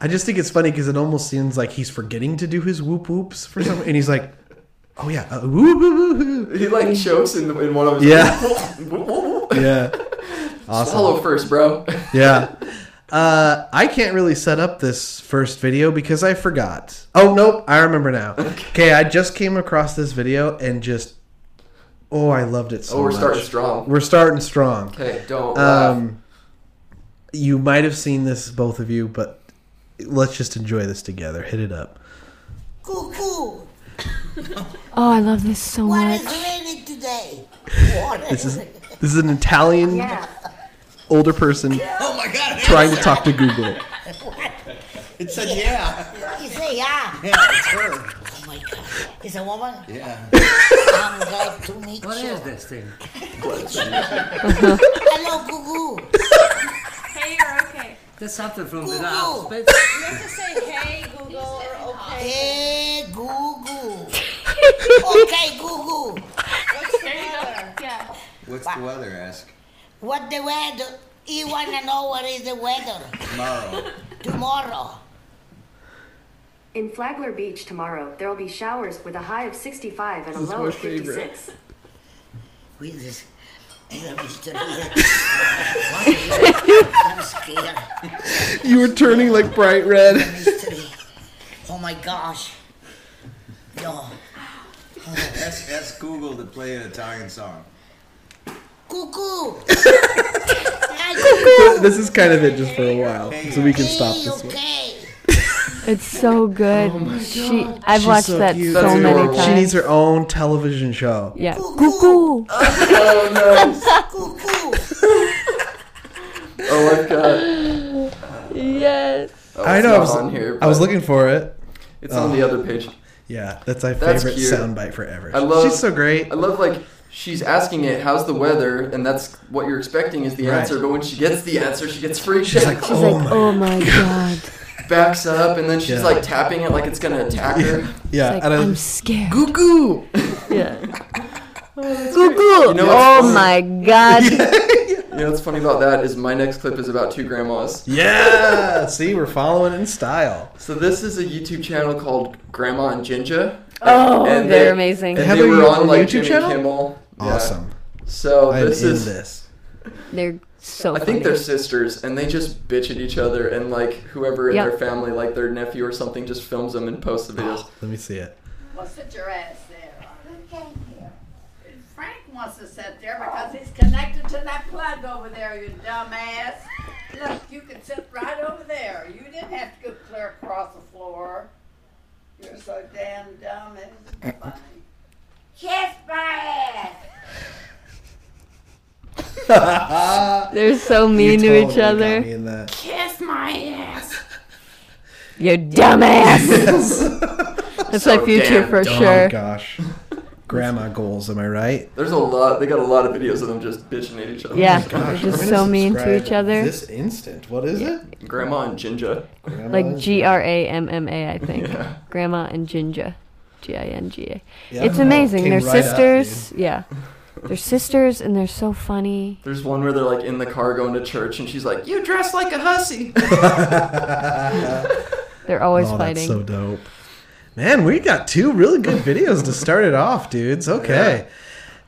I just think it's funny because it almost seems like he's forgetting to do his whoop whoops for some, and he's like, oh yeah, uh, whoop whoop whoop. He like chokes in, the, in one of his. Yeah. Whoop, whoop, whoop. Yeah. Awesome. Swallow first, bro. Yeah. Uh, I can't really set up this first video because I forgot. Oh, nope. I remember now. Okay, I just came across this video and just... Oh, I loved it so much. Oh, we're much. starting strong. We're starting strong. Okay, don't um, laugh. You might have seen this, both of you, but let's just enjoy this together. Hit it up. Cool, cool. Oh, I love this so what much. What is raining today? Water. This is... This is an Italian yeah. older person oh my God, trying to talk to Google. It said yeah. yeah. You say yeah. Yeah, it's her. Oh my God. It's a woman? Yeah. I'm glad to meet what you. What is this thing? uh-huh. Hello, Google. Hey, you're okay. That's something from Google. The house. You have to say hey, Google, or okay. Hey, Google. Okay, Google. What's the Yeah. What's what? The weather, ask? What the weather? You want to know what is the weather? Tomorrow. Tomorrow. In Flagler Beach tomorrow, there will be showers with a high of sixty-five and this a low of fifty-six. With this... I'm scared. You were turning like bright red. Oh my gosh. No. Ask, ask Google to play an Italian song. Cuckoo. Cuckoo. This is kind of it just for a while, so we can stop this one. It's so good. Oh my God. She, I've She's watched so that cute. So That's many adorable. Times. She needs her own television show. Yeah. Cuckoo. Oh no. Oh my God. Yes. Oh, I know. I was, on here, I was looking for it. It's oh. on the other page. Yeah, that's my that's favorite cute. Soundbite forever. I love, She's so great. I love like. She's asking it, how's the weather? And that's what you're expecting is the right. answer. But when she gets the answer, she gets freaked. She's like, oh, she's like, my, oh my God. Backs up, and then she's yeah. like tapping it like it's going to attack her. Yeah, yeah. Like, and I'm, I'm scared. Goo-goo. Yeah. Goo-goo. You know, oh, my God. Yeah. You know what's funny about that is my next clip is about two grandmas. Yeah! See, we're following in style. So this is a YouTube channel called Grandma and Ginger. Oh, and they're they, amazing. And Heather, they were on, like, YouTube Jimmy channel? Kimmel. Awesome. Yeah. So I'm this is... This. They're so I funny. Think they're sisters, and they just bitch at each other, and, like, whoever in yep. their family, like their nephew or something, just films them and posts the videos. Oh, let me see it. Well, sit your ass there. Who came here? Frank wants to sit there because he's connected to that plug over there, you dumbass. Look, you can sit right over there. You didn't have to go clear across the floor. You're so damn dumb, it's funny. Kiss my ass! They're so mean you to totally each other. Got me in that. Kiss my ass! You dumbass! Yes. That's so my future for dumb. Sure. Oh gosh. Grandma goals, am I right? There's a lot, they got a lot of videos of them just bitching at each other. Yeah, oh gosh, they're just so mean to each other. This instant, what is yeah. it? Grandma and Ginger. Grandma like and G R A M M A, I think. Yeah. Grandma and Ginger. G I N G A. Yeah, it's amazing. It they're right sisters. Up, yeah. They're sisters and they're so funny. There's one where they're like in the car going to church and she's like, "You dress like a hussy." They're always oh, fighting. That's so dope. Man, we got two really good videos to start it off, dudes. Okay. Yeah.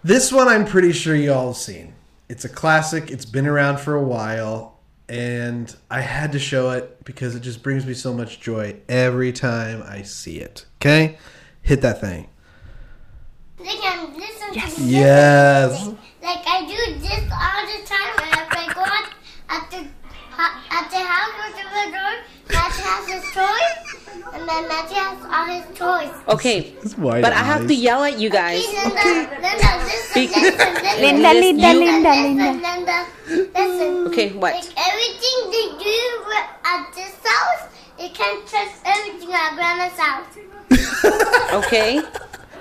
This one I'm pretty sure you all have seen. It's a classic. It's been around for a while. And I had to show it because it just brings me so much joy every time I see it. Okay? Hit that thing. They can listen yes. to me. Yes. Like, I do this all the time. And if I go out at the, at the house with the door, Matthew has his toys, and then Matthew has all his toys. Okay, but I have to yell at you guys. Okay, Linda, Linda, listen, listen, listen. Linda, Linda, Linda, Linda, Linda, listen. Okay, what? Like everything they do at this house, you can't trust everything at Grandma's house. Okay.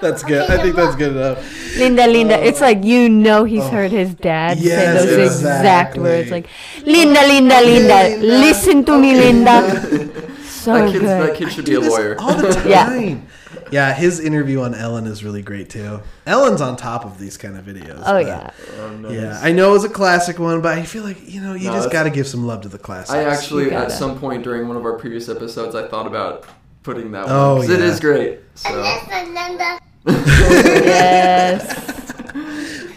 That's good. Okay, I think that's good enough. Linda, Linda. Uh, it's like, you know he's oh, heard his dad yes, say those exactly. exact words. Like, Linda, Linda, Linda. Linda. Listen to okay. me, Linda. So that good. That kid should I be a lawyer. All the time. Yeah. yeah, his interview on Ellen is really great, too. Ellen's on top of these kind of videos. Oh, but, yeah. Oh, nice. Yeah. I know it was a classic one, but I feel like, you know, you no, just got to give some love to the classics. I actually, at some point during one of our previous episodes, I thought about putting that one. Oh, yeah. It is great. So. Listen, Linda. Yes.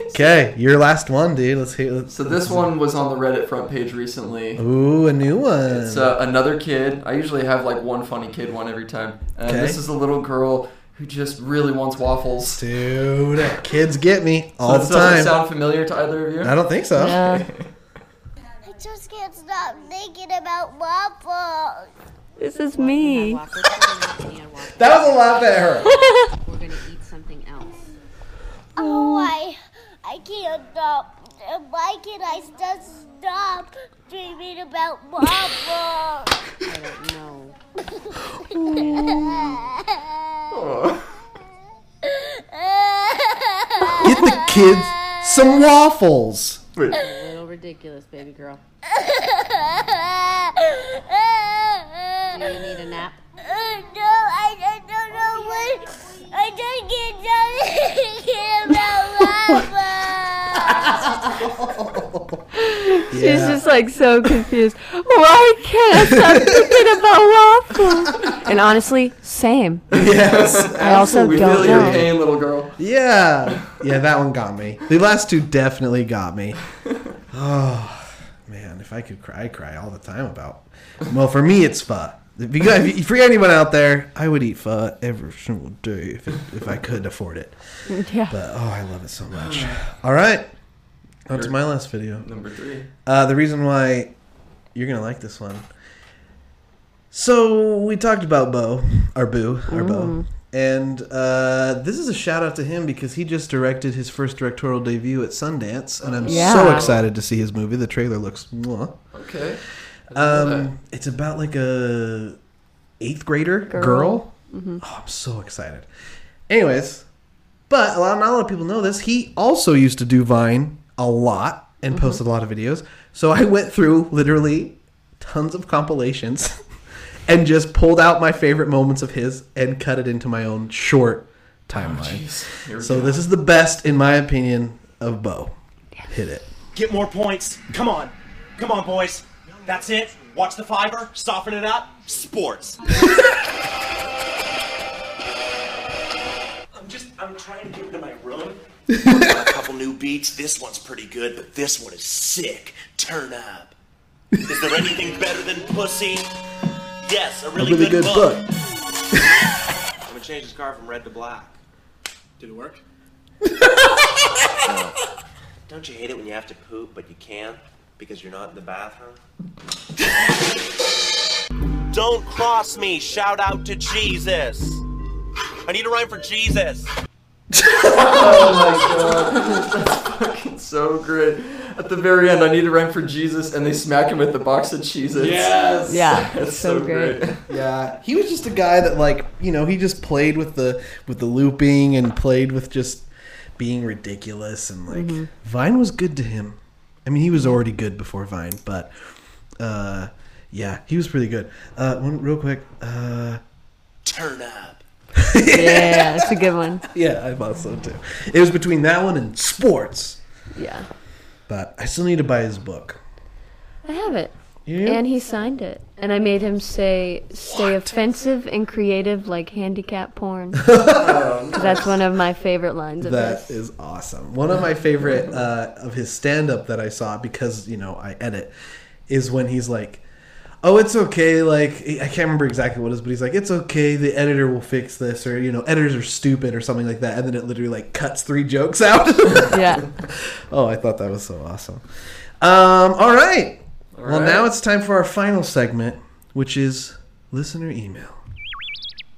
Okay, your last one, dude. Let's hear. Let's, so this let's, one was on the Reddit front page recently. Ooh, a new one. It's uh, another kid. I usually have like one funny kid one every time. And okay. This is a little girl who just really wants waffles. Dude, kids get me all so the time. Does that sound familiar to either of you? I don't think so. Yeah. I just can't stop thinking about waffles. This is me. That was a laugh at her. We're gonna eat something else. Oh, I, I can't stop. Why can't I just stop dreaming about waffles? I don't know. Get the kids some waffles. Wait. A little ridiculous, baby girl. Do you need a nap? Uh, no, I, I don't know what. I don't get done about lava. She's yeah. just like so confused. Why can't I stop thinking about waffles? And honestly, same. Yes. I also we don't know. Okay, little girl. Yeah. Yeah, that one got me. The last two definitely got me. Oh, man. If I could cry, I cry all the time about. Well, for me, it's pho. If you, if you, for anyone out there, I would eat pho every single day if, it, if I could afford it. Yeah. But, oh, I love it so much. All right. On to my last video. Number three. Uh, the reason why you're going to like this one. So we talked about Bo, our boo, our mm. Bo. And uh, this is a shout out to him because he just directed his first directorial debut at Sundance. And I'm yeah. so excited to see his movie. The trailer looks... Mwah. Okay. Um, it's about like a eighth grader girl. girl. Mm-hmm. Oh, I'm so excited. Anyways, but a lot, not a lot of people know this. He also used to do Vine a lot and mm-hmm. posted a lot of videos. So I went through literally tons of compilations and just pulled out my favorite moments of his and cut it into my own short timeline. Oh, so go. This is the best, in my opinion, of Bo. Yeah. Hit it. Get more points. Come on. Come on, boys. That's it. Watch the fiber. Soften it up. Sports. I'm just, I'm trying to get into my room. A couple new beats. This one's pretty good, but this one is sick. Turn up. Is there anything better than pussy? Yes, a really, a really good, good book. book. I'm gonna change this car from red to black. Did it work? No. Don't you hate it when you have to poop, but you can't because you're not in the bathroom? Don't cross me. Shout out to Jesus. I need a rhyme for Jesus. Oh my god. That's fucking so great. At the very end, I need a rhyme for Jesus, and they smack him with the box of Cheez-Its. Yes! Yeah, that's so, so great. great. Yeah, he was just a guy that, like, you know, he just played with the with the looping and played with just being ridiculous, and like mm-hmm. Vine was good to him. I mean, he was already good before Vine, but uh, yeah, he was pretty good. Uh, one real quick, uh, turn up. Yeah, that's a good one. Yeah, I bought some too. It was between that one and sports. Yeah. But I still need to buy his book. I have it. Yeah. And he signed it. And I made him say, stay what? offensive and creative like handicap porn. Oh, nice. That's one of my favorite lines of that his. That is awesome. One of my favorite uh, of his stand-up that I saw, because, you know, I edit, is when he's like, oh, it's okay, like, I can't remember exactly what it is, but he's like, it's okay, the editor will fix this, or, you know, editors are stupid, or something like that, and then it literally, like, cuts three jokes out. Yeah. Oh, I thought that was so awesome. Um, all right. All well, right. Now it's time for our final segment, which is listener email.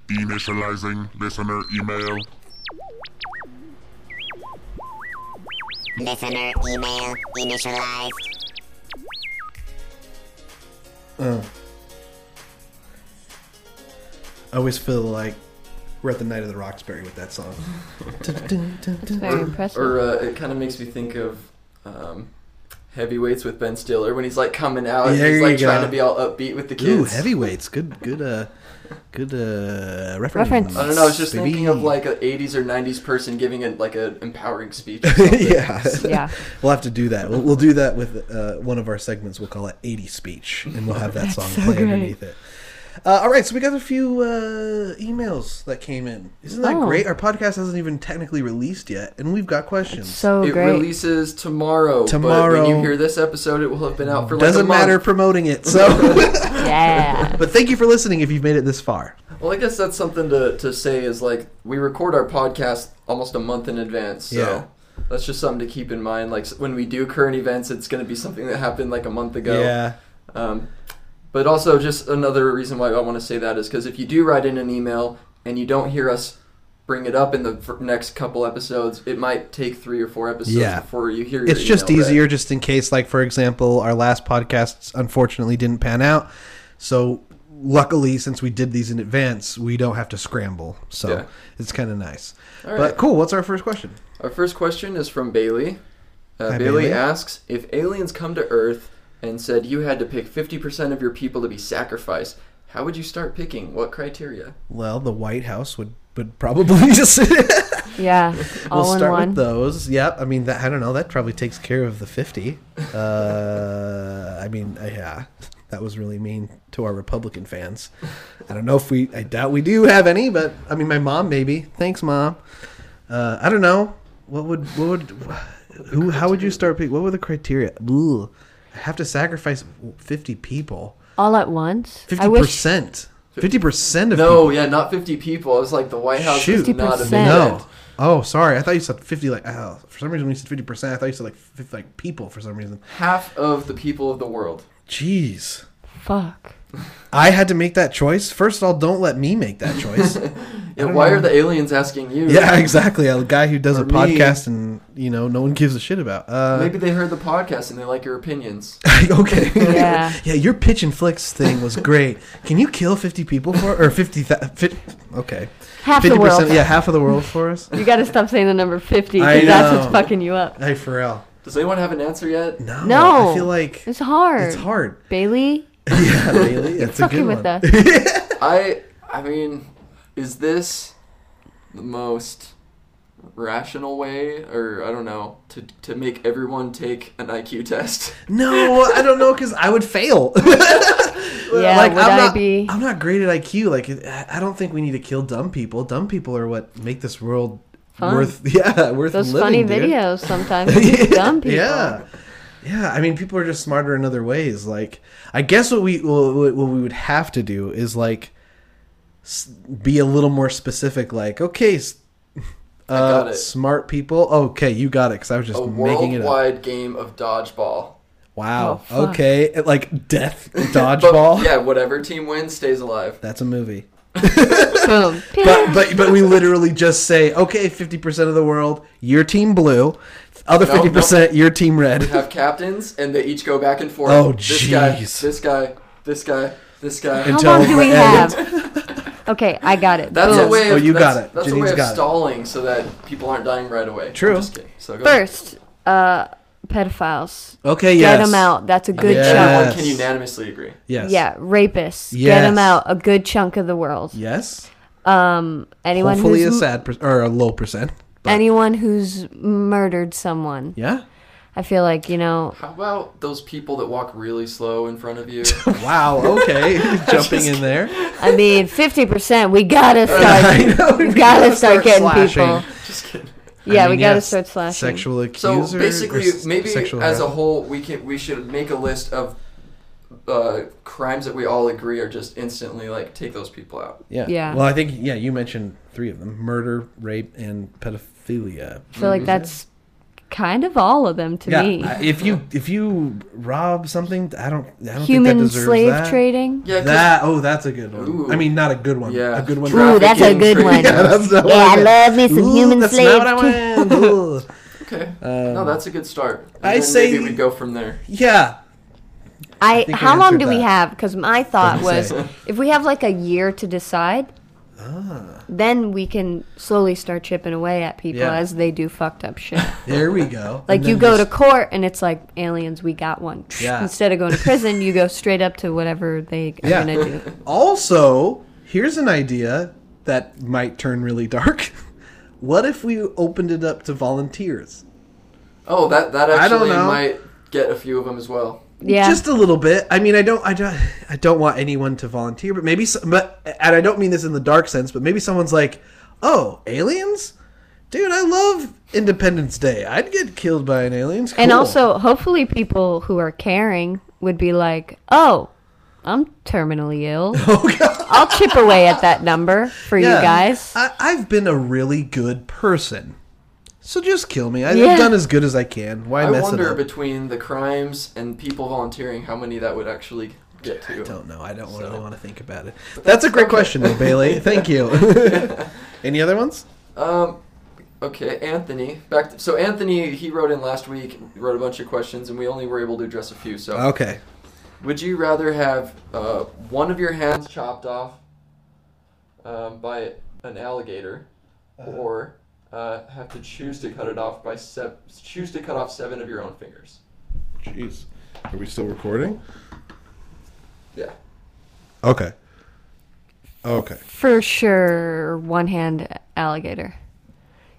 Initializing listener email. Listener email initialized. Uh, I always feel like we're at the Night of the Roxbury with that song. That's very impressive. Or uh, it kind of makes me think of um, Heavyweights with Ben Stiller when he's like coming out and there he's like go. trying to be all upbeat with the kids. Ooh, Heavyweights. Good, good, uh, good uh, reference. reference. I don't know. I was just Baby. thinking of like an eighties or nineties person giving a, like an empowering speech. Yeah. Yeah. We'll have to do that. We'll, we'll do that with uh, one of our segments. We'll call it eighties Speech, and we'll have that song so play great. underneath it. Uh, all right, so we got a few uh, emails that came in. Isn't that oh. great? Our podcast hasn't even technically released yet, and we've got questions. It's so it great. releases tomorrow. Tomorrow. But when you hear this episode, it will have been out for like Doesn't a month. Doesn't matter promoting it. So. Yeah. But thank you for listening if you've made it this far. Well, I guess that's something to, to say is, like, we record our podcast almost a month in advance, so. Yeah. That's just something to keep in mind. Like, when we do current events, it's going to be something that happened, like, a month ago. Yeah. Um But also, just another reason why I want to say that is because if you do write in an email and you don't hear us bring it up in the next couple episodes, it might take three or four episodes yeah. before you hear your It's email, just easier right? just in case, like, for example, our last podcast unfortunately didn't pan out. So, luckily, since we did these in advance, we don't have to scramble. So, yeah. It's kind of nice. All right. But, cool. What's our first question? Our first question is from Bailey. Uh, Hi, Bailey, Bailey asks, if aliens come to Earth and said you had to pick fifty percent of your people to be sacrificed, how would you start picking? What criteria? Well, the White House would, would probably just... Yeah, all we'll in start one. with those. Yep, I mean, that, I don't know, that probably takes care of the fifty. Uh, I mean, yeah, that was really mean to our Republican fans. I don't know if we... I doubt we do have any, but, I mean, my mom, maybe. Thanks, Mom. Uh, I don't know. What would... What would who? How would you start picking? What were the criteria? Ooh. Have to sacrifice fifty people all at once. Fifty percent. Fifty percent of no, people. yeah, not fifty people. It was like the White House. Shoot, not a no. Oh, sorry. I thought you said fifty. Like, oh, for some reason when you said fifty percent, I thought you said like fifty, like people for some reason. Half of the people of the world. Jeez. Fuck. I had to make that choice. First of all, don't let me make that choice. Yeah, why know. are the aliens asking you? Yeah, exactly. A guy who does or a podcast me. and, you know, no one gives a shit about. Uh, Maybe they heard the podcast and they like your opinions. Okay. Yeah. Yeah, your pitch and flicks thing was great. Can you kill fifty people for or fifty? fifty okay. Half fifty percent, the world. Yeah, half of the world for us. You got to stop saying the number fifty because that's what's fucking you up. Hey, for real. Does anyone have an answer yet? No. No. I feel like it's hard. It's hard. Bailey. Yeah, Bailey. That's a good with one. That. I I mean, is this the most rational way, or I don't know, to to make everyone take an I Q test. No, I don't know, because I would fail. Yeah, like, would I'm, I not, be... I'm not great at I Q. Like, I don't think we need to kill dumb people. Dumb people are what make this world fun. worth. Yeah, worth those living, funny dude. Videos sometimes. Yeah, dumb people. Yeah, yeah. I mean, people are just smarter in other ways. Like, I guess what we what we would have to do is like be a little more specific. Like, okay. I got uh, it. Smart people. Okay, you got it, because I was just a making it up. A worldwide game of dodgeball. Wow. Oh, okay. Like death dodgeball. But, yeah, whatever team wins stays alive. That's a movie. Boom. But, but but we literally just say, okay, fifty percent of the world, your team blue. Other no, fifty percent, no. your team red. We have captains, and they each go back and forth. Oh, jeez. This guy, this guy, this guy. How Until long do we end. have? Okay, I got it. That's yes. a way of, oh, you got it. That's a way of stalling it. So that people aren't dying right away. True. I'm just kidding. So go First, uh, pedophiles. Okay, yes. Get them out. That's a good yes. chunk. Everyone can unanimously agree. Yes. Yeah, rapists. Yes. Get them out. A good chunk of the world. Yes. Um, anyone Hopefully who's a sad per- or a low percent. But. Anyone who's murdered someone. Yeah. I feel like, you know... How about those people that walk really slow in front of you? Wow, okay. Jumping in there. I mean, fifty percent, we gotta start... Know, we gotta, gotta start, start getting slashing. people. Just kidding. Yeah, I mean, we gotta yes, start slashing. Sexual accusers? So basically, maybe as harassment. a whole, we can we should make a list of uh, crimes that we all agree are just instantly, like, take those people out. Yeah. yeah. Well, I think, yeah, you mentioned three of them. Murder, rape, and pedophilia. I feel like mm-hmm. that's... Kind of all of them to yeah, me. If you if you rob something, I don't. I don't Human think that deserves slave that. trading. Yeah, that oh, that's a good one. Ooh. I mean, not a good one. Yeah, a good one. Ooh, that's a good one. Yeah, that's yeah I love me some Ooh, human that's slave. Not what I want. Okay, um, no, that's a good start. And I then say maybe we go from there. Yeah. I, I how long do that. we have? Because my thought was, say? if we have like a year to decide. Ah. Then we can slowly start chipping away at people yeah. as they do fucked up shit. There we go. Like you go just... to court and it's like, aliens, we got one. Yeah. Instead of going to prison, you go straight up to whatever they are yeah. going to do. Also, here's an idea that might turn really dark. What if we opened it up to volunteers? Oh, that, that actually might get a few of them as well. Yeah. Just a little bit. I mean, I don't, I don't, I don't want anyone to volunteer, but maybe, some, but, and I don't mean this in the dark sense, but maybe someone's like, "Oh, aliens, dude, I love Independence Day. I'd get killed by an alien." Cool. And also, hopefully, people who are caring would be like, "Oh, I'm terminally ill. Oh, God. I'll chip away at that number for yeah. you guys. I, I've been a really good person." So just kill me. I've yeah. done as good as I can. Why I mess it up? I wonder between the crimes and people volunteering how many that would actually get to. I don't know. I don't so. really want to think about it. That's, that's a great okay. question, though, Bailey. Thank you. Any other ones? Um, okay, Anthony. Back. To, so Anthony, he wrote in last week, wrote a bunch of questions, and we only were able to address a few. So okay. Would you rather have uh, one of your hands chopped off um, by an alligator uh-huh. or... Uh, have to choose to cut it off by se- choose to cut off seven of your own fingers. Jeez, are we still recording? Yeah. Okay. Okay. For sure, one hand alligator,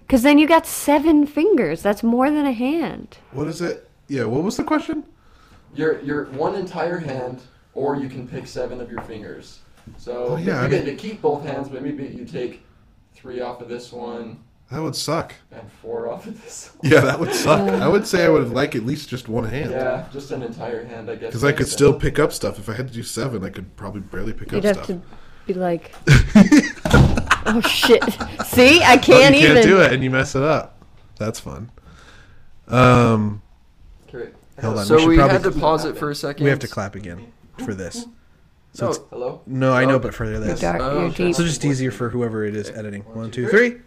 because then you got seven fingers. That's more than a hand. What is it? Yeah. What was the question? Your your one entire hand, or you can pick seven of your fingers. So oh, yeah, you get to keep both hands, but maybe you take three off of this one. That would suck. And four off of this. Yeah, that would suck. I would say I would like at least just one hand. Yeah, just an entire hand, I guess. Because I could still pick up stuff. If I had to do seven, I could probably barely pick You'd up stuff. You'd have to be like, oh, shit. See? I can't even. Oh, you can't even. do it, and you mess it up. That's fun. Um, okay. Hold on. So we, we had to pause it for a second. We have to clap again for this. So no. Hello? No, I oh. know, but for this. Dark, oh, okay. So just easier for whoever it is editing. One, two, three.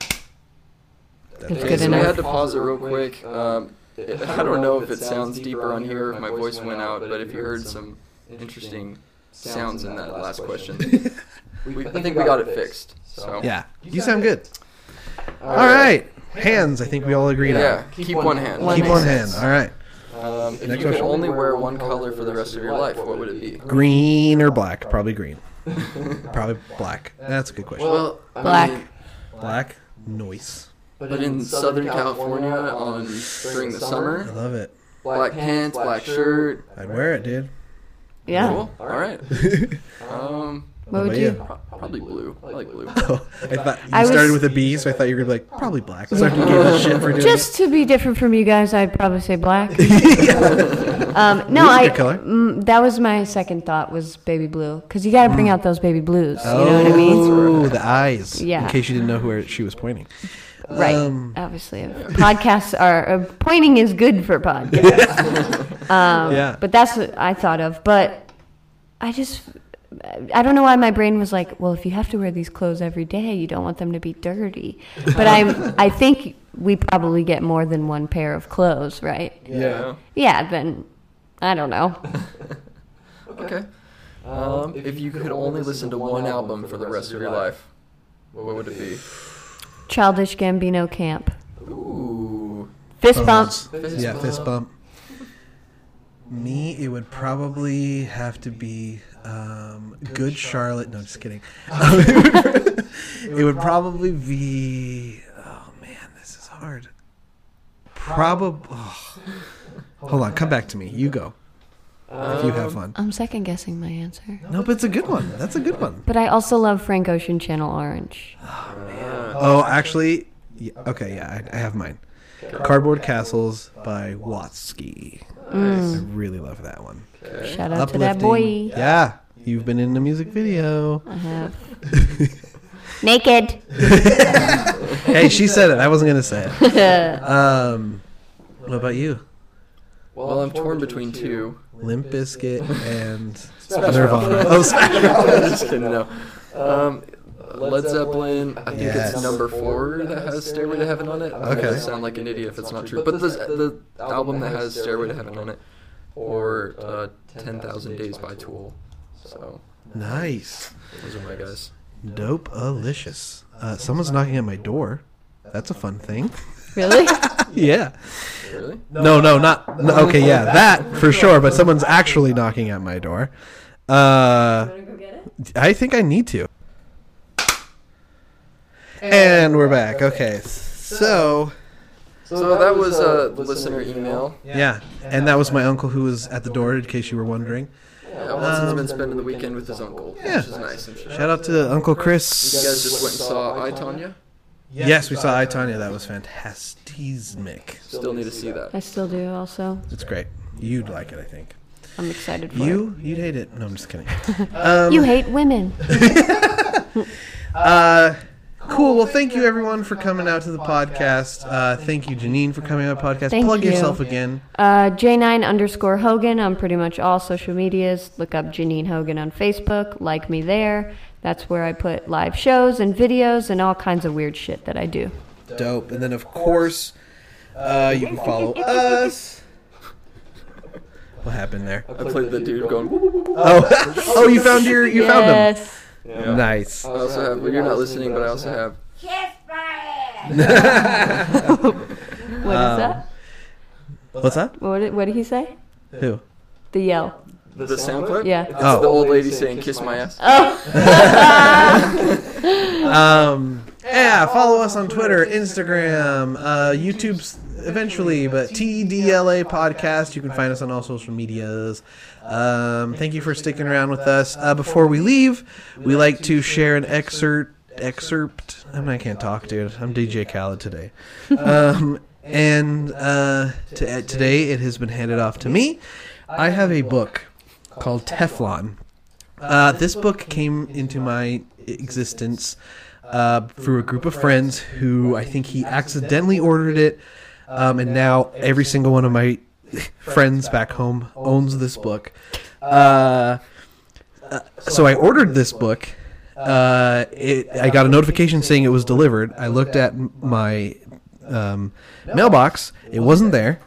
Okay, so I had to pause it real quick. Um, I don't know if it sounds deeper on here, if my voice went out, but if you heard some interesting sounds in that last question, we, I think we got it fixed. So yeah, you sound good. All right, hands. I think we all agreed on. Yeah, keep one hand. Keep one hand. All right. Um, if you could only wear one color for the rest of your life, what would it be? Green or black? Probably green. Probably black. That's a good question. Well, black. Black. Noise. But, but in, in Southern California, California on during the summer, summer, I love it. Black pants, black shirt. I'd wear it, dude. Yeah. Cool. All right. um, what would you? Probably blue. I like blue. Oh, I thought you I started was... with a B, so I thought you were gonna be like probably black. So I can give a shit for doing just it. To be different from you guys, I'd probably say black. um, no, I. Color. Mm, that was my second thought was baby blue, because you got to bring out those baby blues. Oh, you know what I mean? Oh, the eyes. Yeah. In case you didn't know where she was pointing. Right. Um, Obviously, yeah. Podcasts are uh, pointing is good for podcasts. um, yeah. But that's what I thought of. But I just. I don't know why my brain was like, well, if you have to wear these clothes every day, you don't want them to be dirty. But I'm, I think we probably get more than one pair of clothes, right? Yeah. Yeah, then, I don't know. Okay. Um, if you could only listen to one album for the rest of your life, what would it be? Childish Gambino Camp. Ooh. Fist bump. Yeah, fist bump. Me, it would probably have to be... Um, Good, Good Charlotte. Charlotte. No, I'm just kidding. Um, it would probably be. Oh man, this is hard. Probably. Oh. Hold on, come back to me. You go. Um, if you have fun. I'm second guessing my answer. No, but it's a good one. That's a good one. But I also love Frank Ocean Channel Orange. Oh man. Oh, actually. Yeah, okay, yeah, I, I have mine. Cardboard Castles by Watsky. Nice. I really love that one. Okay. Shout out Uplifting. To that boy. Yeah. yeah. You've been in the music video. I have. Naked. Hey, she said it. I wasn't going to say it. Um, what about you? Well, I'm torn between two. Limp Bizkit and Nirvana. Oh, sorry. I'm just kidding. No. Um, Led Zeppelin, I think yes. it's number four that has Stairway to Heaven on it. Okay. I sound like an idiot if it's not true. But this, the album that has Stairway to Heaven on it, or uh, ten thousand Days by Tool. So nice. Those are my guys. Dope-alicious. Uh, someone's knocking at my door. That's a fun thing. Really? Yeah. Really? No, no, not... No, okay, yeah, that for sure, but someone's actually knocking at my door. Uh, I think I need to. And we're back. Okay. So so that was a listener email. Yeah. And that was my uncle who was at the door, in case you were wondering. Yeah, Watson's um, been spending the weekend with his uncle, yeah. which is nice. I'm sure. Shout out to Uncle Chris. You guys just went and saw I, Tonya? Yes, we saw I, Tonya. That was fantastic. Still need to see that. I still do also. It's great. You'd like it, I think. I'm excited for it. You? You'd hate it. No, I'm just kidding. um, you hate women. uh... Cool. Well, thank you, everyone, for coming out to the podcast. Uh, thank you, Janine, for coming out to the podcast. Thank Plug you. yourself again. Uh, J nine underscore Hogan on pretty much all social medias. Look up Janine Hogan on Facebook. Like me there. That's where I put live shows and videos and all kinds of weird shit that I do. Dope. And then, of course, uh, you can follow us. What happened there? I played the dude going, oh, oh you found your, you found him. Yes. Yeah. Nice. I also have, well, you're not listening, but I also have. Kiss my ass! What is that? What's that? What did, what did he say? Who? The yell. The, the sound clip? Yeah. It's oh. the old lady saying, kiss my ass. Oh. um, yeah, follow us on Twitter, Instagram, uh, YouTube's eventually, but T D L A podcast. You can find us on all social medias. Um, thank you for sticking around with us. Uh, before we leave, we like to share an excerpt. Excerpt. I mean, I can't talk, dude. I'm D J Khaled today. Um, and uh, to, today it has been handed off to me. I have a book called Teflon. Uh, this book came into my existence uh, through a group of friends who I think he accidentally ordered it. Um, and now every single one of my friends back home owns this book. Uh, uh, so I ordered this book. Uh, it, I got a notification saying it was delivered. I looked at my um, mailbox. It wasn't there.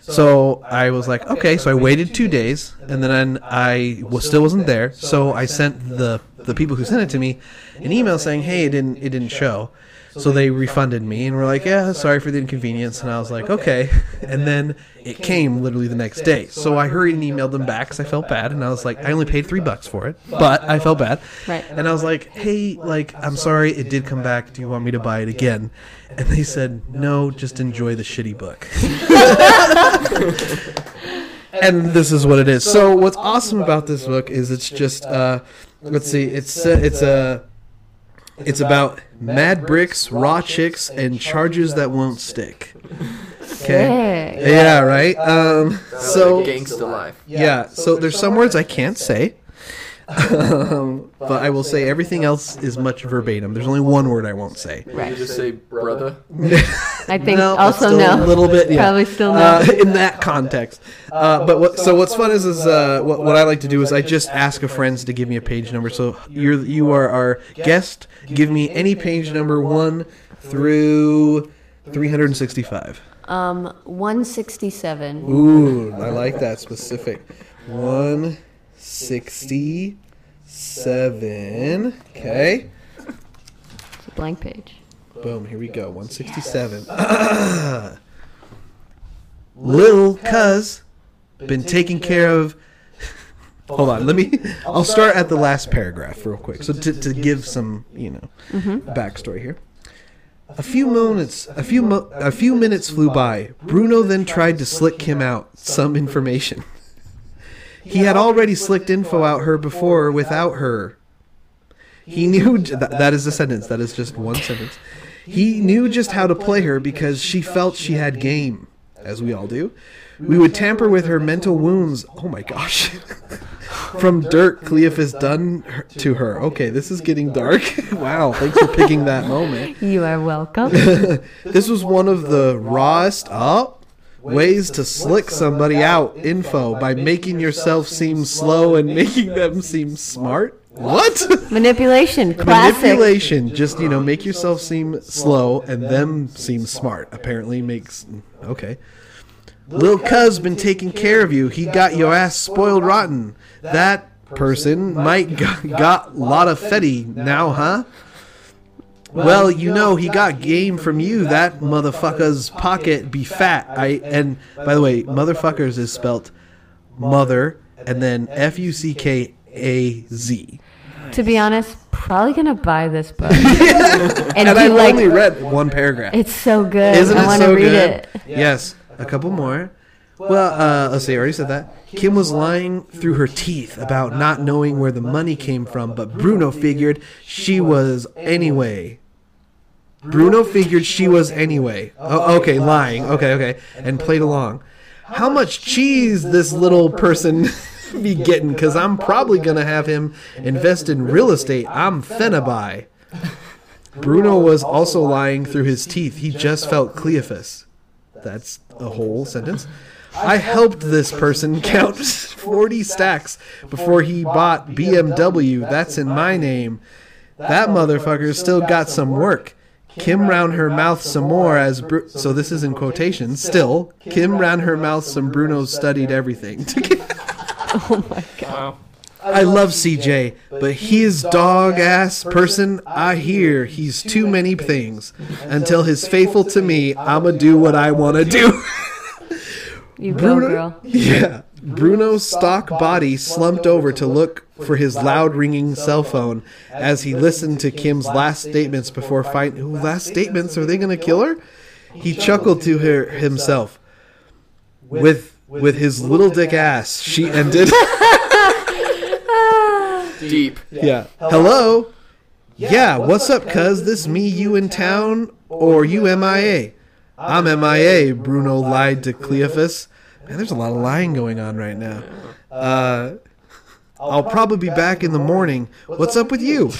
So I was like, okay. So I waited two days, and then I was still wasn't there. So I sent the the people who sent it to me an email saying, hey, it didn't it didn't show. So they refunded me and were like, yeah, sorry for the inconvenience. And I was like, okay. And then it came literally the next day. So I hurried and emailed them back because I felt bad. And I was like, I only paid three bucks for it, but I felt bad. Right. And I was like, hey, like, I'm sorry, it did come back. Do you want me to buy it again? And they said, no, just enjoy the shitty book. And this is what it is. So what's awesome about this book is it's just, uh, let's see, it's uh, it's a... Uh, It's, it's about, about mad bricks, raw chicks, and charges that won't stick. Okay. Yeah, yeah, right? Um, so, gangsta life. Yeah, so there's some words I can't say, um, but I will say everything else is much verbatim. There's only one word I won't say. Right. You just say brother? I think no, also no. A little bit, yeah. Probably still no. Uh, in that context. Uh, but what, so what's fun is, is uh, what, what I like to do is I just ask a friend to give me a page number. So you're, you are our guest. Give me any page number one through three hundred sixty-five. Um, one sixty-seven. Ooh, I like that specific. one sixty-seven. Okay. It's a blank page. Boom, here we go. one sixty-seven. Yes. Lil Cuz been taking care of. Hold on, let me. I'll start at the last paragraph real quick. So to to give some, you know, mm-hmm. backstory here. A few moments, a few mo- a few minutes flew by. Bruno then tried to slick him out some information. He had already slicked info out her before without her. He knew j- that, that is a sentence. That is just one sentence. He knew just how to play her because she felt she had game, as we all do. We would tamper with her mental wounds. Oh my gosh. From dirt Cleophas done her, to her. Okay, this is getting dark. Wow, thanks for picking that moment. You are welcome. This was one of the rawest up. Ways to slick somebody out info by making yourself seem slow and making them seem smart. What? Manipulation. Classic. Manipulation. Just, you know, make yourself seem slow and them seem smart. Apparently makes... Okay. Lil Cuz been taking care of you. He got your ass spoiled rotten. That person might got, got Lotta Fetty now, huh? Well, you know, he got game from you. That motherfucker's pocket be fat. I and by the way, motherfuckers is spelt mother and then F U C K A Z. To be honest, probably gonna buy this book. and and I like, only read one paragraph. It's so good. Isn't I it want so to read good? It. Yes, a couple more. Well, uh, let's see, I already said that. Kim was lying through her teeth about not knowing where the money came from, but Bruno figured she was anyway. Bruno figured she was anyway. Oh, okay, lying. Okay, okay. And played along. How much cheese this little person be getting? Because I'm probably going to have him invest in real estate. I'm finna buy. Bruno was also lying through his teeth. He just felt Cleophas. That's a whole sentence. I helped this person count forty stacks before he bought B M W. That's in my name. That motherfucker's still got some work. Kim round her mouth some more as... Bru- so this is in quotations. Still, Kim round her mouth some Bruno studied everything. Oh my God. I love C J, but his dog-ass person, I hear he's too many things. Until he's faithful to me, I'ma do what I want to do. You go, girl. Yeah. Bruno's stock body slumped over to look for his loud-ringing cell phone as he listened to Kim's last statements before fighting. Ooh, last statements? Are they going to kill her? He chuckled to her himself. With, with his little dick ass, she ended... Deep. Yeah. Hello? Yeah, what's up, cuz? This me, you in town, or you M I A? I'm M I A, Bruno lied to Cleophas. Man, there's a lot of lying going on right now. Uh, I'll probably be back in the morning. What's up with you?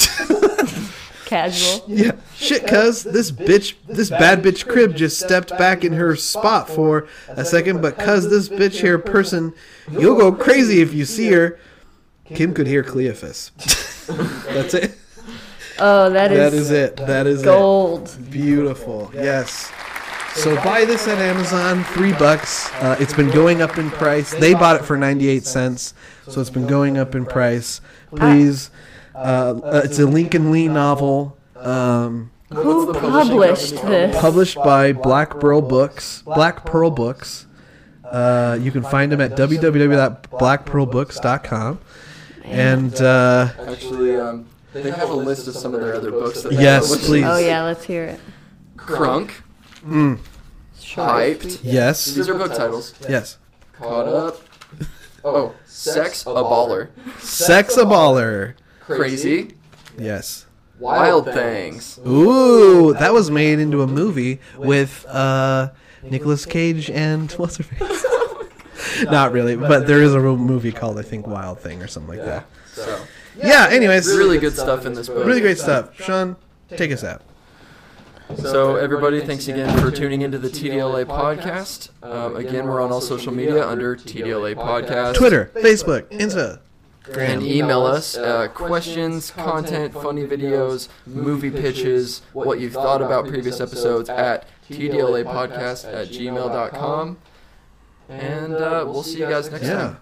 Casual. Yeah. Shit, cuz. This bitch, this bad bitch crib just stepped back in her spot for a second, but cuz this bitch here person, you'll go crazy if you see her. Kim could hear Cleophas. That's it. Oh, that is that is it. That is gold. It. Beautiful. Yes. So buy this at Amazon, three bucks. Uh, it's been going up in price. They bought it for ninety-eight cents, so it's been going up in price. Please Uh, uh, it's a Lincoln Lee novel. Um, Who published this? Published by Black Pearl Books. Black Pearl Books. Uh, you can find them at w w w dot black pearl books dot com. And uh, actually, um, they have a list of some of their other books. That yes, please. Oh yeah, let's hear it. Crunk. Mm. Hyped. Yes. These are book titles. Yes. Caught Up. Oh, Sex a Baller. Sex a Baller. Crazy. Yes. Wild Things. Ooh, that was made into a movie with uh, Nicolas Cage and what's her face? Not really, but there is a real movie called, I think, Wild Thing or something like that. So, yeah, anyways. Really good stuff in this book. Really great stuff. Sean, take us out. So everybody, thanks again for tuning into the T D L A podcast. Um, again, we're on all social media under T D L A podcast. Twitter, Facebook, Insta. And email us uh, questions, content, funny videos, movie pitches, what you've thought about previous episodes at T D L A podcast at gmail dot com. And uh, we'll see you guys next yeah. time.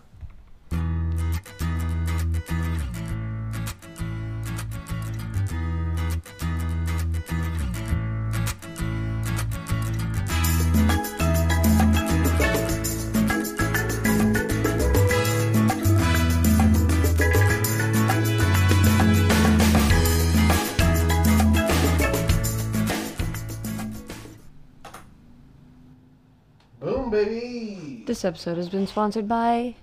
Boom, baby. This episode has been sponsored by